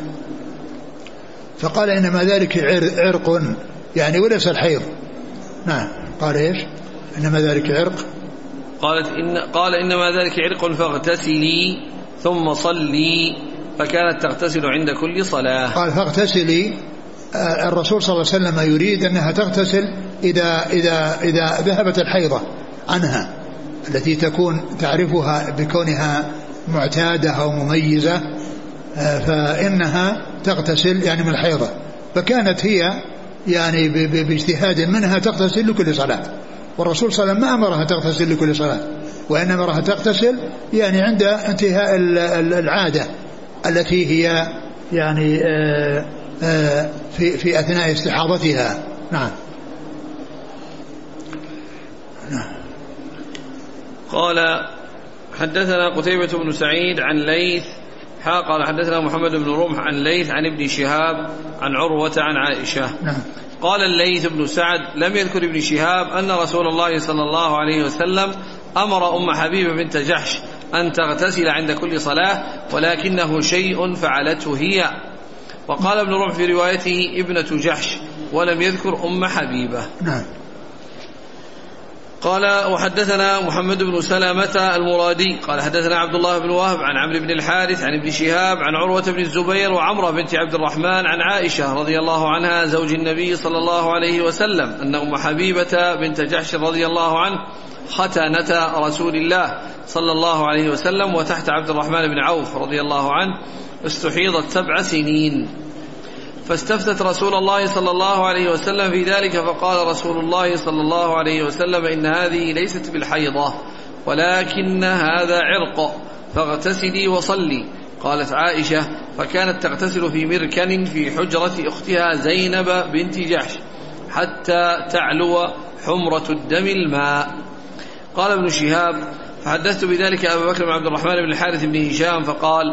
فقال إنما ذلك عرق يعني وليس الحيض نعم قال إيش إنما ذلك عرق قالت قال إنما ذلك عرق فاغتسلي ثم صلي فكانت تغتسل عند كل صلاة قال فاغتسلي الرسول صلى الله عليه وسلم يريد أنها تغتسل إذا ذهبت الحيضة عنها التي تكون تعرفها بكونها معتادة أو مميزة فإنها تغتسل يعني من الحيضة فكانت هي يعني باجتهاد منها تغتسل لكل صلاة والرسول صلى الله عليه وسلم ما أمرها تغتسل لكل صلاة وإنما أمرها تغتسل يعني عند انتهاء العادة التي هي يعني في أثناء استحاضتها نعم. نعم قال حدثنا قتيبة بن سعيد عن ليث قال حدثنا محمد بن رمح عن ليث عن ابن شهاب عن عروة عن عائشة نعم قال الليث بن سعد لم يذكر ابن شهاب أن رسول الله صلى الله عليه وسلم أمر أم حبيبة بنت جحش أن تغتسل عند كل صلاة ولكنه شيء فعلته هي وقال ابن رمح في روايته ابنة جحش ولم يذكر أم حبيبة نعم. قال وحدثنا محمد بن سلمة المرادي قال حدثنا عبد الله بن وهب عن عمرو بن الحارث عن ابن شهاب عن عروة بن الزبير وعمرة بنت عبد الرحمن عن عائشة رضي الله عنها زوج النبي صلى الله عليه وسلم أن أم حبيبة بنت جحش رضي الله عنه ختانة رسول الله صلى الله عليه وسلم وتحت عبد الرحمن بن عوف رضي الله عنه استحيضت 7 سنين فاستفتت رسول الله صلى الله عليه وسلم في ذلك فقال رسول الله صلى الله عليه وسلم إن هذه ليست بالحيضة ولكن هذا عرق فاغتسلي وصلي قالت عائشة فكانت تغتسل في مركن في حجرة أختها زينب بنت جحش حتى تعلو حمرة الدم الماء. قال ابن شهاب فحدثت بذلك أبا بكر بن عبد الرحمن بن الحارث بن هشام فقال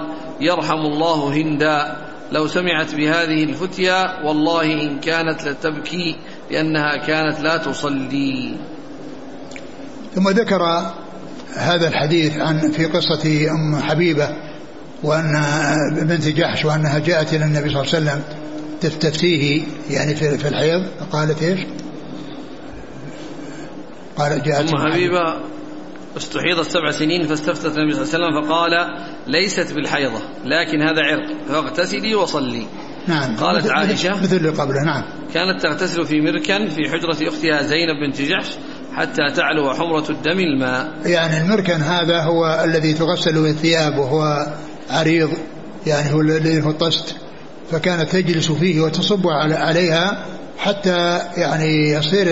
يرحم الله هندا لو سمعت بهذه الفتية والله إن كانت لتبكي لأنها كانت لا تصلي. ثم ذكر هذا الحديث عن في قصة أم حبيبة وأن بنت جحش وأنها جاءت إلى النبي صلى الله عليه وسلم تفتيه يعني في الحيض قالت إيش قالت جاءت أم حبيبة استحيضت 7 سنين فاستفتت النبي صلى الله عليه وسلم فقال ليست بالحيضة لكن هذا عرق فاغتسلي وصلي نعم. قالت عائشة مثل قبله نعم كانت تغتسل في مركن في حجرة أختها زينب بنت جحش حتى تعلو حمرة الدم الماء يعني المركن هذا هو الذي تغسل الثياب وهو عريض يعني هو الذي هو الطست فكانت تجلس فيه وتصب عليها حتى يعني يصير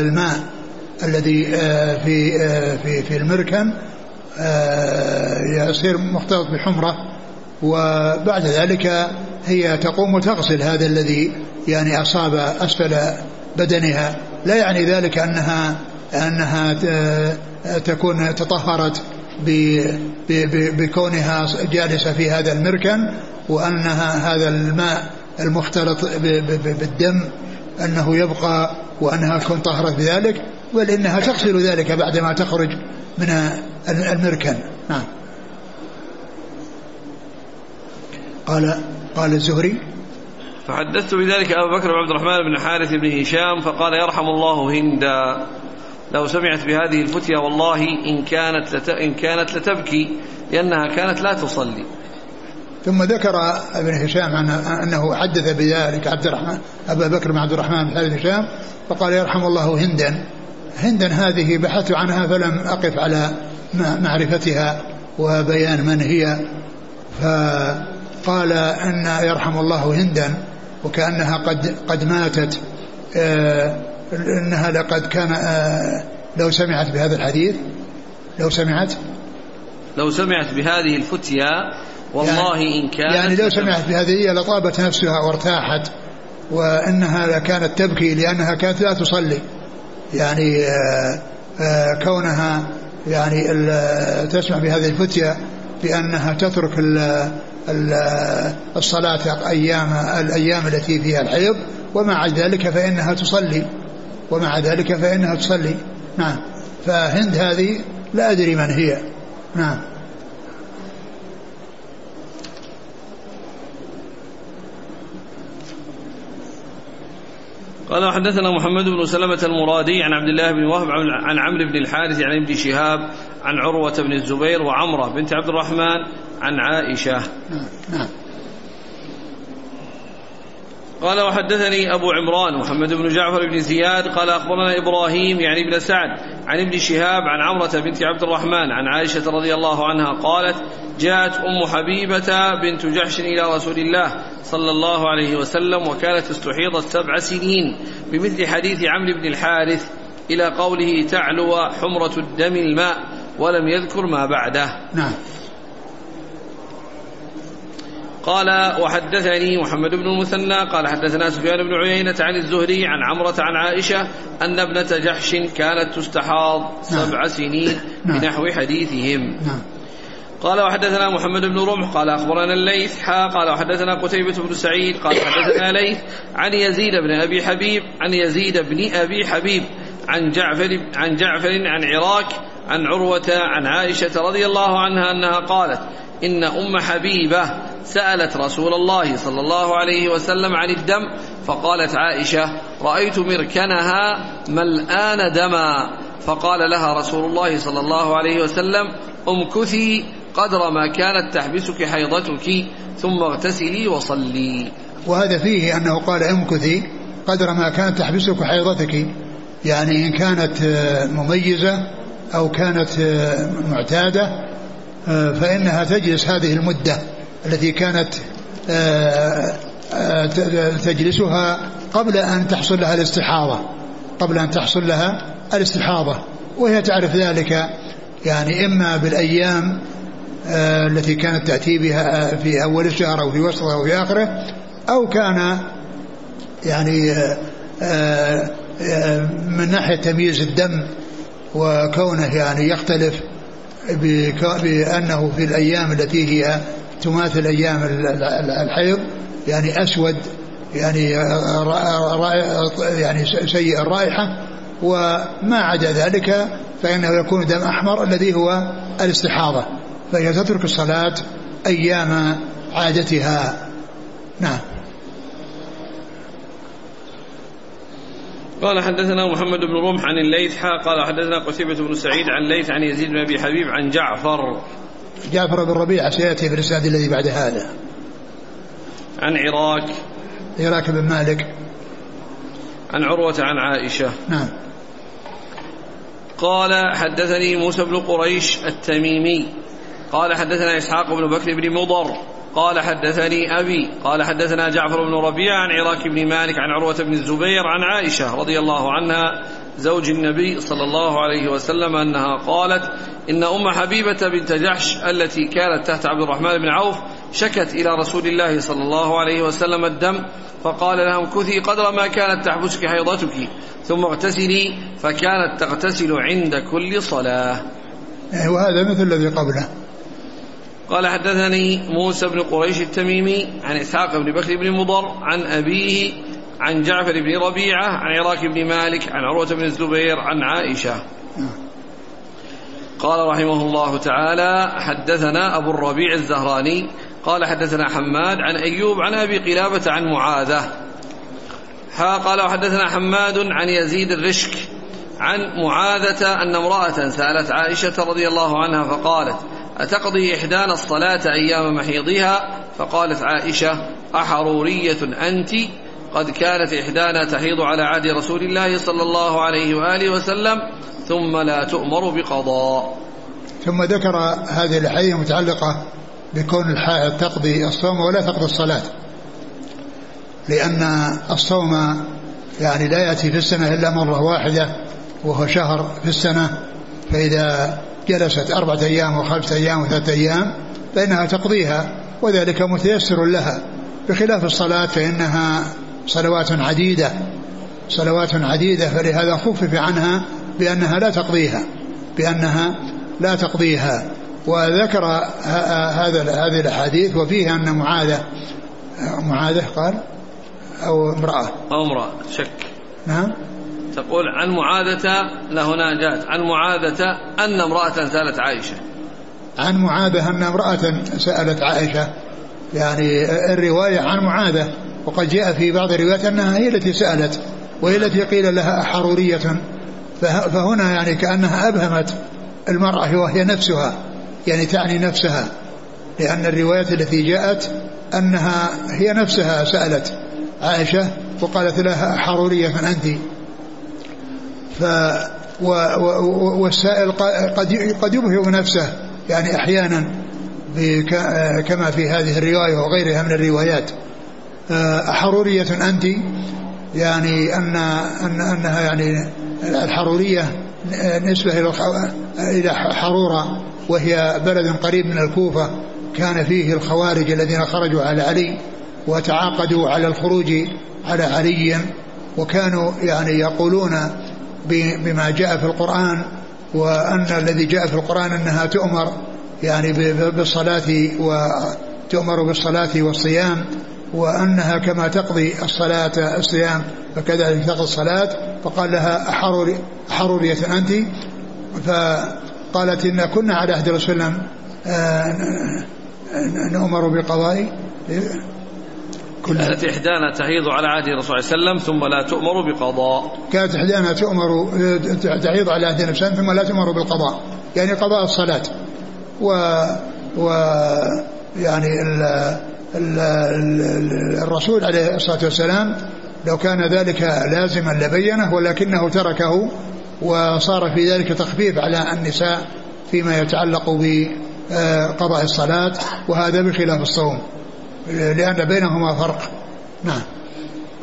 الماء الذي في في في المركن يصير مختلط بحمرة وبعد ذلك هي تقوم وتغسل هذا الذي يعني أصاب أسفل بدنها لا يعني ذلك أنها تكون تطهرت بكونها جالسة في هذا المركن وأنها هذا الماء المختلط بالدم أنه يبقى وأنها تكون طهرت بذلك بل إنها تغسل ذلك بعدما تخرج من المركن نعم. قال الزهري فحدثت بذلك أبو بكر وعبد الرحمن بن حارث بن هشام فقال يرحم الله هندا لو سمعت بهذه الفتية والله إن كانت لتبكي لأنها كانت لا تصلي. ثم ذكر ابن هشام أنه حدث بذلك أبا بكر بن عبد الرحمن بن حارث بن هشام فقال يرحم الله هندا هذه بحثت عنها فلم أقف على معرفتها وبيان من هي, فقال أن يرحم الله هندا وكأنها قد ماتت, إنها لقد كان لو سمعت بهذا الحديث لو سمعت بهذه الفتية والله يعني إن كانت يعني لو سمعت بهذه لطابت نفسها وارتاحت, وأنها كانت تبكي لأنها كانت لا تصلي يعني كونها يعني تسمع بهذه الفتية بأنها تترك الصلاة الأيام التي فيها الحيض ومع ذلك فإنها تصلي. نعم, فهند هذه لا أدري من هي. نعم. قال حدثنا محمد بن سلمة المرادي عن عبد الله بن وهب عن عمرو بن الحارث عن ابن شهاب عن عروة بن الزبير وعمرة بنت عبد الرحمن عن عائشة. نعم. قال وحدثني أبو عمران محمد بن جعفر بن زياد قال أخبرنا إبراهيم يعني بن سعد عن ابن شهاب عن عمرة بنت عبد الرحمن عن عائشة رضي الله عنها قالت جاءت أم حبيبة بنت جحش إلى رسول الله صلى الله عليه وسلم وكانت استحيضت 7 سنين بمثل حديث عمرو بن الحارث إلى قوله تعلو حمرة الدم الماء ولم يذكر ما بعده. نعم. قال وحدثني محمد بن المثنى قال حدثنا سفيان بن عيينة عن الزهري عن عمرة عن عائشة أن ابنة جحش كانت تستحاض 7 سنين بنحو حديثهم. قال وحدثنا محمد بن رمح قال أخبرنا الليث قال وحدثنا قتيبة بن سعيد قال حدثنا ليث عن يزيد بن أبي حبيب عن جعفر عن عراك عن عروة عن عائشة رضي الله عنها أنها قالت إن أم حبيبة سألت رسول الله صلى الله عليه وسلم عن الدم فقالت عائشة رأيت مركنها ملآن دما, فقال لها رسول الله صلى الله عليه وسلم امكثي قدر ما كانت تحبسك حيضتك ثم اغتسلي وصلي. وهذا فيه أنه قال امكثي قدر ما كانت تحبسك حيضتك, يعني إن كانت مميزة أو كانت معتادة فإنها تجلس هذه المدة التي كانت تجلسها قبل أن تحصل لها الاستحاضة, وهي تعرف ذلك يعني إما بالأيام التي كانت تأتي بها في أول الشهر أو في وسطه أو في آخره, أو كان يعني من ناحية تمييز الدم وكونه يعني يختلف بأنه في الأيام التي هي تماثل أيام الحيض يعني أسود يعني سيء الرائحة, وما عدا ذلك فإنه يكون دم أحمر الذي هو الاستحاضة, فهي تترك الصلاة أيام عادتها. نعم. قال حدثنا محمد بن رمح عن الليث قال حدثنا قتيبة بن سعيد عن الليث عن يزيد بن أبي حبيب عن جعفر بن ربيعة سيأتي بالإسناد الذي بعد هذا عن عراك بن مالك عن عروة عن عائشة. نعم. قال حدثني موسى بن قريش التميمي قال حدثنا إسحاق بن بكر بن مضر قال حدثني أبي قال حدثنا جعفر بن ربيعة عن عراك بن مالك عن عروة بن الزبير عن عائشة رضي الله عنها زوج النبي صلى الله عليه وسلم أنها قالت إن أم حبيبة بنت جحش التي كانت تحت عبد الرحمن بن عوف شكت إلى رسول الله صلى الله عليه وسلم الدم فقال لها امكثي قدر ما كانت تحبسك حيضتك ثم اغتسلي, فكانت تغتسل عند كل صلاة. وهذا مثل الذي قبله. قال حدثني موسى بن قريش التميمي عن إسحاق بن بكر بن مضر عن أبيه عن جعفر بن ربيعة عن عراك بن مالك عن عروة بن الزبير عن عائشة. قال رحمه الله تعالى حدثنا أبو الربيع الزهراني قال حدثنا حماد عن أيوب عن أبي قلابة عن معاذة قال وحدثنا حماد عن يزيد الرشك عن معاذة أن امرأة سألت عائشة رضي الله عنها فقالت أتقضي إحدانا الصلاة أيام محيضها؟ فقالت عائشة أحرورية أنت؟ قد كانت إحدانا تحيض على عهد رسول الله صلى الله عليه وآله وسلم ثم لا تؤمر بقضاء. ثم ذكر هذه الحية متعلقة بكون الحائض تقضي الصوم ولا تقضي الصلاة، لأن الصوم يعني لا يأتي في السنة إلا مرة واحدة وهو شهر في السنة، فإذا جلست 4 أيام و5 أيام و3 أيام فإنها تقضيها وذلك متيسر لها، بخلاف الصلاة فإنها صلوات عديدة فلهذا خفف عنها بأنها لا تقضيها. وذكر هذه الأحاديث وفيها أن معاذة قال أو امرأة شك. نعم تقول عن معاذة لهنا جاءت عن معاذة أن امرأة سألت عائشة يعني الرواية عن معاذة، وقد جاء في بعض الروايات أنها هي التي سألت وهي التي قيل لها أحرورية، فهنا يعني كأنها أبهمت المرأة وهي نفسها، يعني تعني نفسها، لأن الروايات التي جاءت أنها هي نفسها سألت عائشة وقالت لها أحرورية أنت، والسائل قد يبهم نفسه يعني أحيانا كما في هذه الرواية وغيرها من الروايات. أحرورية أنت يعني أنها يعني الحرورية نسبة إلى حرورة وهي بلد قريب من الكوفة كان فيه الخوارج الذين خرجوا على علي وتعاقدوا على الخروج على علي، وكانوا يعني يقولون بما جاء في القرآن، وأن الذي جاء في القرآن أنها تؤمر يعني بالصلاة والصيام، وأنها كما تقضي الصلاة الصيام فكذلك تقضي الصلاة، فقال لها أحرورية أنت؟ فقالت إن كنا على عهد رسول الله نؤمر بقضاء كانت إحدانا تحيض على عهد رسول الله صلى الله عليه وسلم ثم لا تؤمر بقضاء، كانت إحدانا تحيض على عهد رسول الله ثم لا تؤمر بالقضاء يعني قضاء الصلاة، يعني الرسول عليه الصلاة والسلام لو كان ذلك لازما لبينه، ولكنه تركه وصار في ذلك تخفيف على النساء فيما يتعلق بقضاء الصلاة، وهذا بخلاف الصوم لأن بينهما فرق. نعم.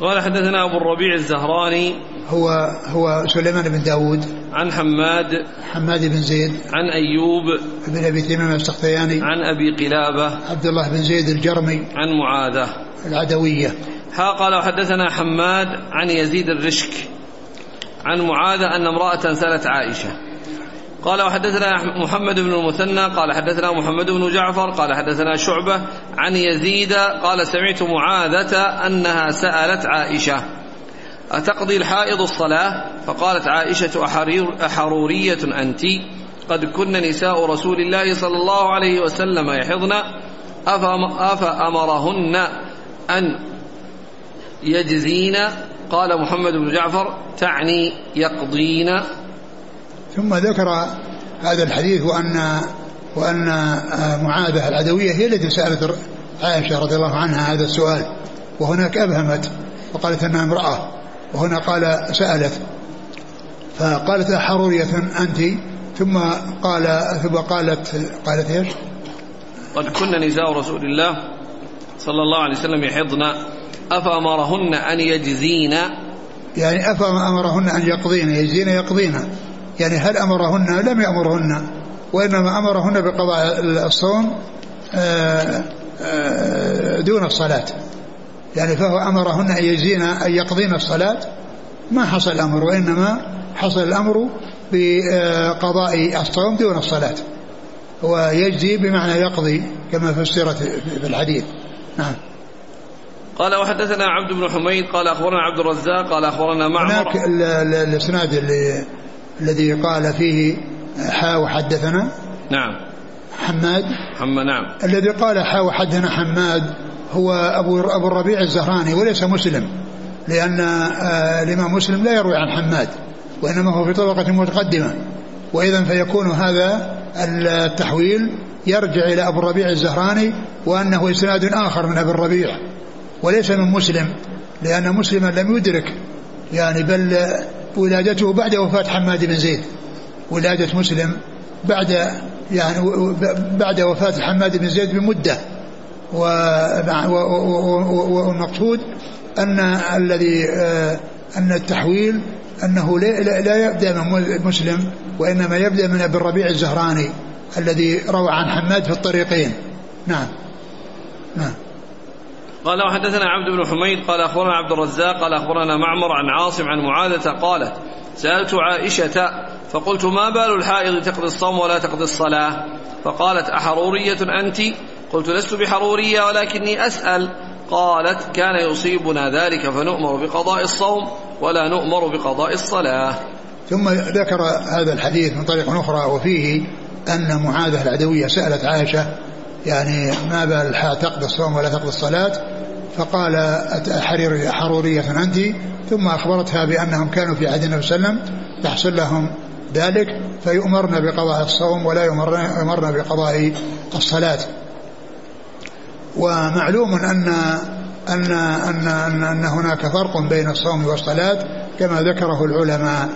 قال حدثنا أبو الربيع الزهراني هو سليمان بن داود عن حماد بن زيد عن أيوب بن أبي تميم السختياني عن أبي قلابة عبد الله بن زيد الجرمي عن معاذة العدوية قال حدثنا حماد عن يزيد الرشك عن معاذة أن امرأة سألت عائشة. قال وحدثنا محمد بن المثنى قال حدثنا محمد بن جعفر قال حدثنا شعبة عن يزيد قال سمعت معاذة أنها سألت عائشة أتقضي الحائض الصلاة؟ فقالت عائشة أحرورية أنت؟ قد كن نساء رسول الله صلى الله عليه وسلم يحضن أفأمرهن أن يجزين؟ قال محمد بن جعفر تعني يقضين. ثم ذكر هذا الحديث وأن معاذة العدوية هي التي سألت عائشة رضي الله عنها هذا السؤال، وهناك أبهمت وقالت أنها امرأة، وهنا قال سألت فقالت أحرورية أنت؟ ثم قالت إيش؟ قد كنا نساء رسول الله صلى الله عليه وسلم يحضن أفأمرهن أن يجزين، يعني أفأمرهن أن يقضين، يقضين يعني هل أمرهن؟ لم يأمرهن، وإنما أمرهن بقضاء الصوم دون الصلاة، يعني فهو أمرهن أن يقضين الصلاة، ما حصل الأمر، وإنما حصل الأمر بقضاء الصوم دون الصلاة، ويجزي بمعنى يقضي كما فسرت في الحديث. نعم. قال وحدثنا عبد بن حميد قال أخبرنا عبد الرزاق قال أخبرنا معمر. هناك الإسناد الذي قال فيه وحدثنا. نعم حماد نعم الذي قال حدثنا حماد هو أبو الربيع الزهراني وليس مسلم، لأن الإمام مسلم لا يروي عن حماد وإنما هو في طبقة متقدمة، وإذا فيكون هذا التحويل يرجع إلى أبو الربيع الزهراني وأنه إسناد آخر من أبو الربيع وليس من مسلم، لأن مسلما لم يدرك يعني، بل ولادته بعد وفاة حماد بن زيد، ولادة مسلم بعد وفاة حماد بن زيد بمدة. والمقصود أن الذي أن التحويل أنه لا يبدأ من مسلم وإنما يبدأ من أبي الربيع الزهراني الذي روى عن حماد في الطريقين. نعم. قال وحدثنا عبد بن حميد قال أخبرنا عبد الرزاق قال أخبرنا معمر عن عاصم عن معاذة قالت سألت عائشة فقلت ما بال الحائض تقضي الصوم ولا تقضي الصلاة؟ فقالت أحرورية أنت؟ قلت لست بحرورية ولكني أسأل. قالت كان يصيبنا ذلك فنؤمر بقضاء الصوم ولا نؤمر بقضاء الصلاة. ثم ذكر هذا الحديث من طريق أخرى وفيه أن معاذة العدوية سألت عائشة يعني ما بال تقضي الصوم ولا تقضي الصلاة، فقال حرورية أنت، ثم أخبرتها بأنهم كانوا في عهد النبي صلى الله عليه وسلم تحصل لهم ذلك فيؤمرن بقضاء الصوم ولا يؤمرن بقضاء الصلاة. ومعلوم أن هناك فرق بين الصوم والصلاة كما ذكره العلماء،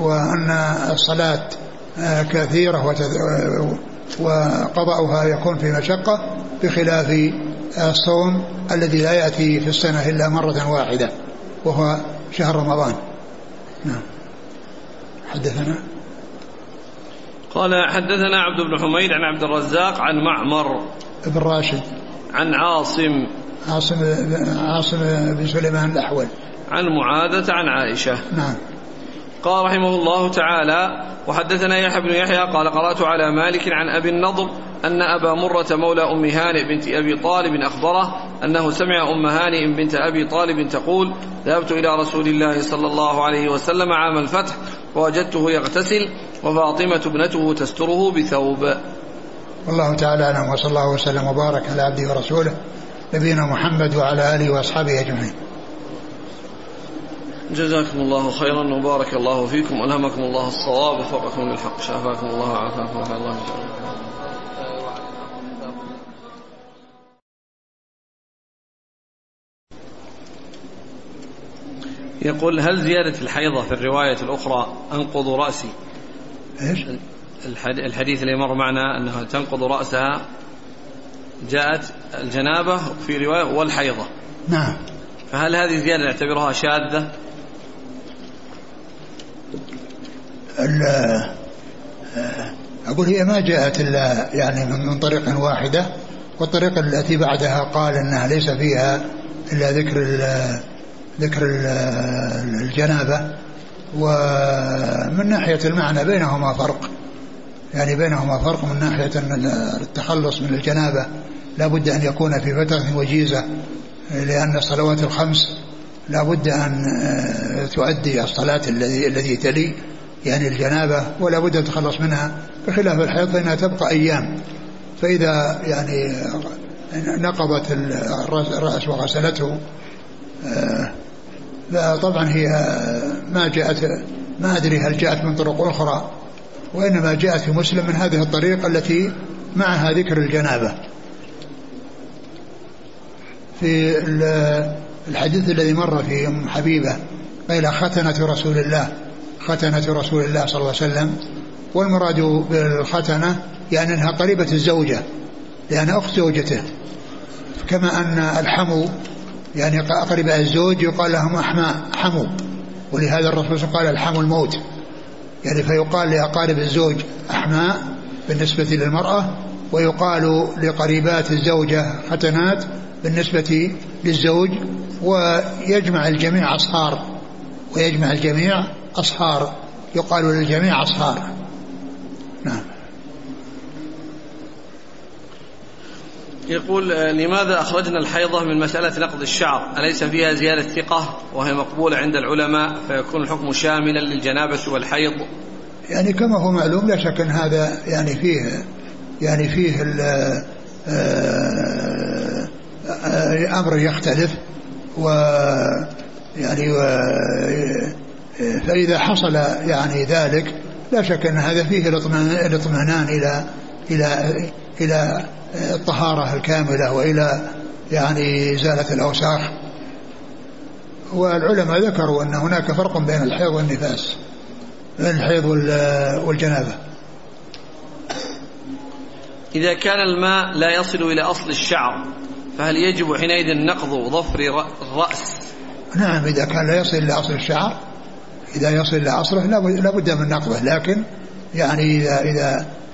وأن الصلاة كثيرة وقضاؤها يكون في مشقة بخلاف الصوم الذي لا يأتي في السنة إلا مرة واحدة وهو شهر رمضان. نعم. حدثنا قال حدثنا عبد بن حميد عن عبد الرزاق عن معمر بن راشد عن عاصم بن سليمان الأحول عن معاذة عن عائشة. نعم. قال رحمه الله تعالى وحدثنا يحيى بن يحيى قال قرأت على مالك عن أبي النضر أن أبا مرة مولى أم هانئ بنت أبي طالب أخبره أنه سمع أم هانئ بنت أبي طالب تقول ذهبت إلى رسول الله صلى الله عليه وسلم عام الفتح ووجدته يغتسل وفاطمة ابنته تستره بثوب. والله تعالى أعلم، وصلى الله وسلم وبارك على عبده ورسوله نبينا محمد وعلى آله وأصحابه أجمعين. جزاكم الله خيرا وبارك الله فيكم، ألهمكم الله الصواب وفقكم للحق، شفاكم الله وعافاكم الله. يقول هل زيادة الحيضة في الرواية الأخرى أنقض رأسي؟ إيش؟ الحديث اللي مر معنا أنها تنقض رأسها جاءت الجنابة في رواية والحيضة. نعم. فهل هذه الزيادة نعتبرها شاذة؟ أقول هي ما جاءت إلا يعني من طريق واحدة، والطريق التي بعدها قال أنها ليس فيها إلا ذكر الجنابة، ومن ناحية المعنى بينهما فرق، يعني بينهما فرق من ناحية أن التخلص من الجنابة لا بد أن يكون في فترة وجيزة، لأن الصلوات الخمس لا بد أن تؤدي الصلاة التي تلي يعني الجنابة ولا بد أن تخلص منها، بخلاف الحيض فإنها تبقى أيام، فإذا يعني نقضت الرأس وغسلته لا طبعا هي ما جاءت، ما أدري هل جاءت من طرق أخرى، وإنما جاءت في مسلم من هذه الطريقة التي معها ذكر الجنابة. في الحديث الذي مر في أم حبيبة قيل ختنة رسول الله صلى الله عليه وسلم، والمراد بالختنة يعني أنها قريبة الزوجة لأن أخت زوجته، كما أن الحمو يعني أقرباء الزوج يقال لهم حمو، ولهذا الرسول قال الحمو الموت، يعني فيقال لأقارب الزوج أحماء بالنسبة للمرأة، ويقال لقريبات الزوجة ختنات بالنسبة للزوج، ويجمع الجميع أصهار يقال للجميع أصهار. نعم. يقول لماذا أخرجنا الحيضة من مسألة نقض الشعر؟ أليس فيها زيادة ثقة وهي مقبولة عند العلماء فيكون الحكم شاملا للجنابة والحيض؟ يعني كما هو معلوم لا شك أن هذا يعني فيه يعني فيه الأمر يختلف، ويعني فإذا حصل يعني ذلك لا شك أن هذا فيه الاطمئنان إلى إلى إلى الطهارة الكاملة وإلى يعني إزالة الأوساخ. والعلماء ذكروا أن هناك فرق بين الحيض والنفاس، الحيض والجنابة. إذا كان الماء لا يصل إلى أصل الشعر فهل يجب حينئذ النقض وضفر الرأس؟ نعم، إذا كان لا يصل إلى أصل الشعر، إذا يصل إلى أصله لا بد من نقضه، لكن يعني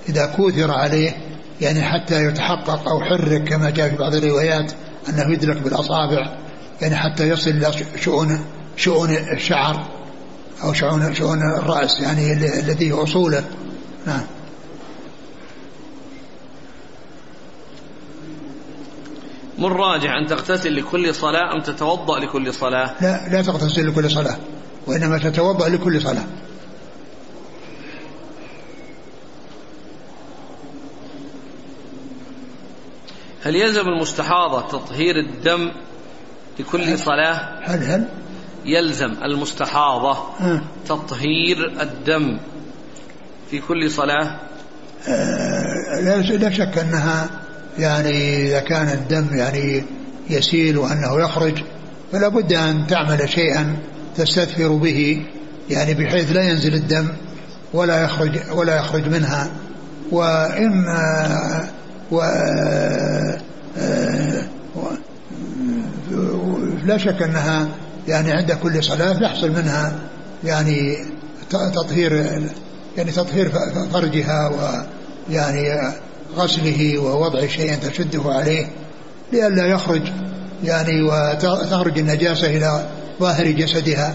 إذا كوثر عليه يعني حتى يتحقق أو حرك كما جاء في بعض الروايات أنه يدرك بالأصابع، يعني حتى يصل إلى شؤون الشعر أو شؤون الرأس يعني الذي أصوله. نعم. ما الراجح، أن تغتسل لكل صلاة أم تتوضأ لكل صلاة؟ لا تغتسل لكل صلاة، وإنما تتوضأ لكل صلاة. هل يلزم المستحاضة تطهير الدم لكل صلاة؟ هل يلزم المستحاضة تطهير الدم في كل صلاة؟ لا شك أنها يعني إذا كان الدم يعني يسيل وأنه يخرج فلا بد أن تعمل شيئا تستثفر به، يعني بحيث لا ينزل الدم ولا يخرج منها. وإن لا شك أنها يعني عند كل صلاة يحصل منها يعني تطهير فرجها، ويعني غسله ووضع شيء تشده عليه لئلا يخرج يعني وتخرج النجاسة إلى ظاهر جسدها.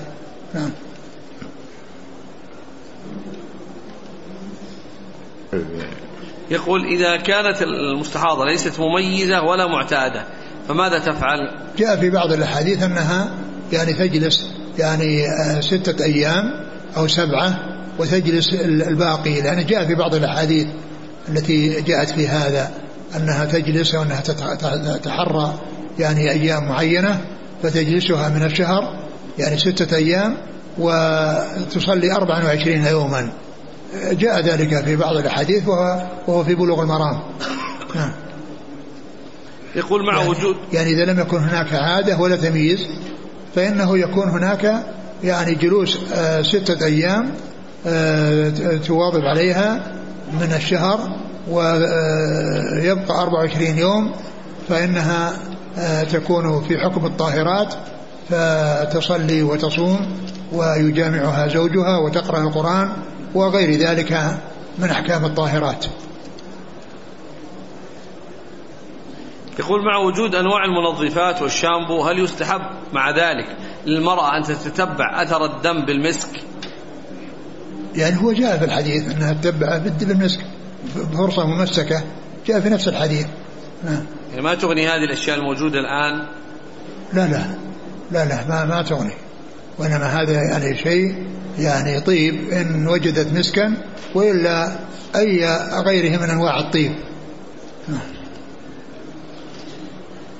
نعم. يقول إذا كانت المستحاضة ليست مميزة ولا معتادة فماذا تفعل؟ جاء في بعض الأحاديث أنها يعني تجلس يعني 6 أيام أو 7 وتجلس الباقي، لأن جاء في بعض الأحاديث التي جاءت في هذا أنها تجلس وأنها تتحرى يعني أيام معينة، فتجلسها من الشهر يعني 6 أيام وتصلي 24 يوما. جاء ذلك في بعض الأحاديث وهو في بلوغ المرام. يقول مع وجود يعني إذا لم يكن هناك عادة ولا تمييز فإنه يكون هناك يعني جلوس 6 أيام تواظب عليها من الشهر ويبقى 24 يوم، فإنها تكون في حكم الطاهرات، فتصلي وتصوم ويجامعها زوجها وتقرأ القرآن وغير ذلك من أحكام الطاهرات. يقول مع وجود أنواع المنظفات والشامبو هل يستحب مع ذلك للمرأة أن تتتبع أثر الدم بالمسك؟ يعني هو جاء في الحديث أنها تتبع بالمسك بفرصة ممسكة، جاء في نفس الحديث. يعني ما تغني هذه الأشياء الموجودة الآن؟ لا ما تغني، وإنما هذا يعني شيء يعني طيب إن وجدت مسكا، وإلا أي غيره من أنواع الطيب.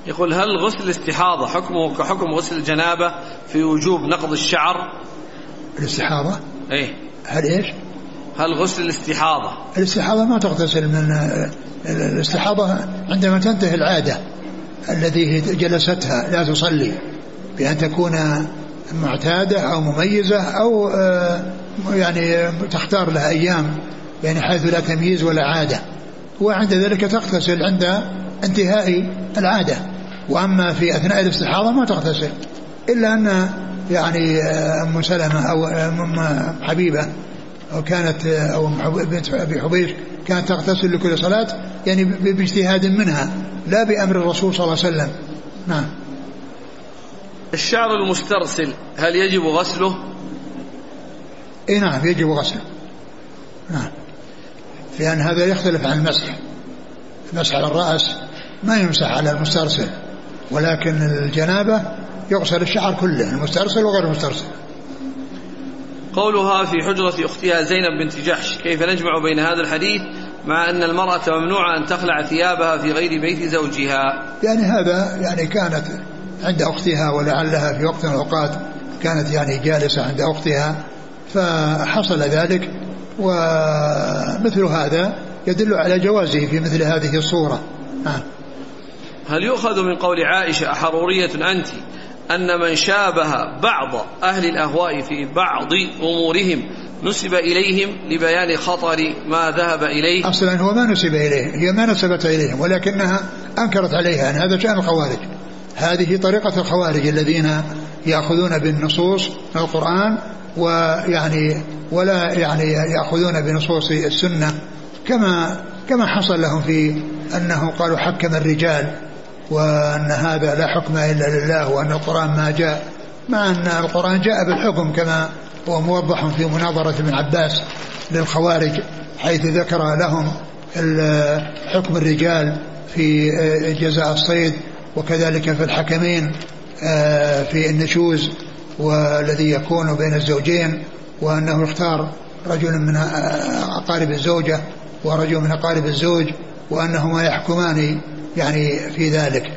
يقول هل غسل الاستحاضة حكمه كحكم غسل الجنابة في وجوب نقض الشعر؟ الاستحاضة ايه؟ هل ايش؟ هل غسل الاستحاضة؟ الاستحاضة ما تغتسل من الاستحاضة عندما تنتهي العادة الذي جلستها، لا تصلي، بأن تكون معتادة أو مميزة أو يعني تختار لها أيام يعني حيث لا تمييز ولا عادة، وعند ذلك تغتسل عند انتهاء العادة. وأما في أثناء الاستحاضة ما تغتسل، إلا أن يعني أم سلمة أو أم حبيبة أو كانت أو بنت أبي حبيش كانت تغتسل لكل صلاة يعني باجتهاد منها لا بأمر الرسول صلى الله عليه وسلم. نعم. الشعر المسترسل هل يجب غسله؟ إيه نعم يجب غسله، نعم، لأن هذا يختلف عن المسح. المسح على الرأس ما يمسح على المسترسل، ولكن الجنابة يغسل الشعر كله المسترسل وغير المسترسل. قولها في حجرة أختها زينب بنت جحش، كيف نجمع بين هذا الحديث مع أن المرأة ممنوعة أن تخلع ثيابها في غير بيت زوجها. يعني هذا يعني كانت عند أختها ولعلها في وقت من الأوقات كانت يعني جالسة عند أختها فحصل ذلك، ومثل هذا يدل على جوازه في مثل هذه الصورة. هل يؤخذ من قول عائشة أحرورية أنت أن من شابه بعض أهل الأهواء في بعض أمورهم نسب إليهم لبيان خطر ما ذهب إليه؟ أصلا هو ما نسب إليهم، هي ما نسبت إليهم ولكنها أنكرت عليها أن هذا شأن الخوارج، هذه طريقة الخوارج الذين يأخذون بالنصوص القرآن ويعني ولا يعني يأخذون بنصوص السنة، كما حصل لهم في أنه قالوا حكم الرجال وأن هذا لا حكم إلا لله وأن القرآن ما جاء، مع أن القرآن جاء بالحكم كما هو موضح في مناظرة ابن عباس للخوارج حيث ذكر لهم حكم الرجال في جزاء الصيد وكذلك في الحكمين في النشوز والذي يكون بين الزوجين، وأنه اختار رجل من أقارب الزوجة ورجل من أقارب الزوج وأنهما يحكمان يعني في ذلك.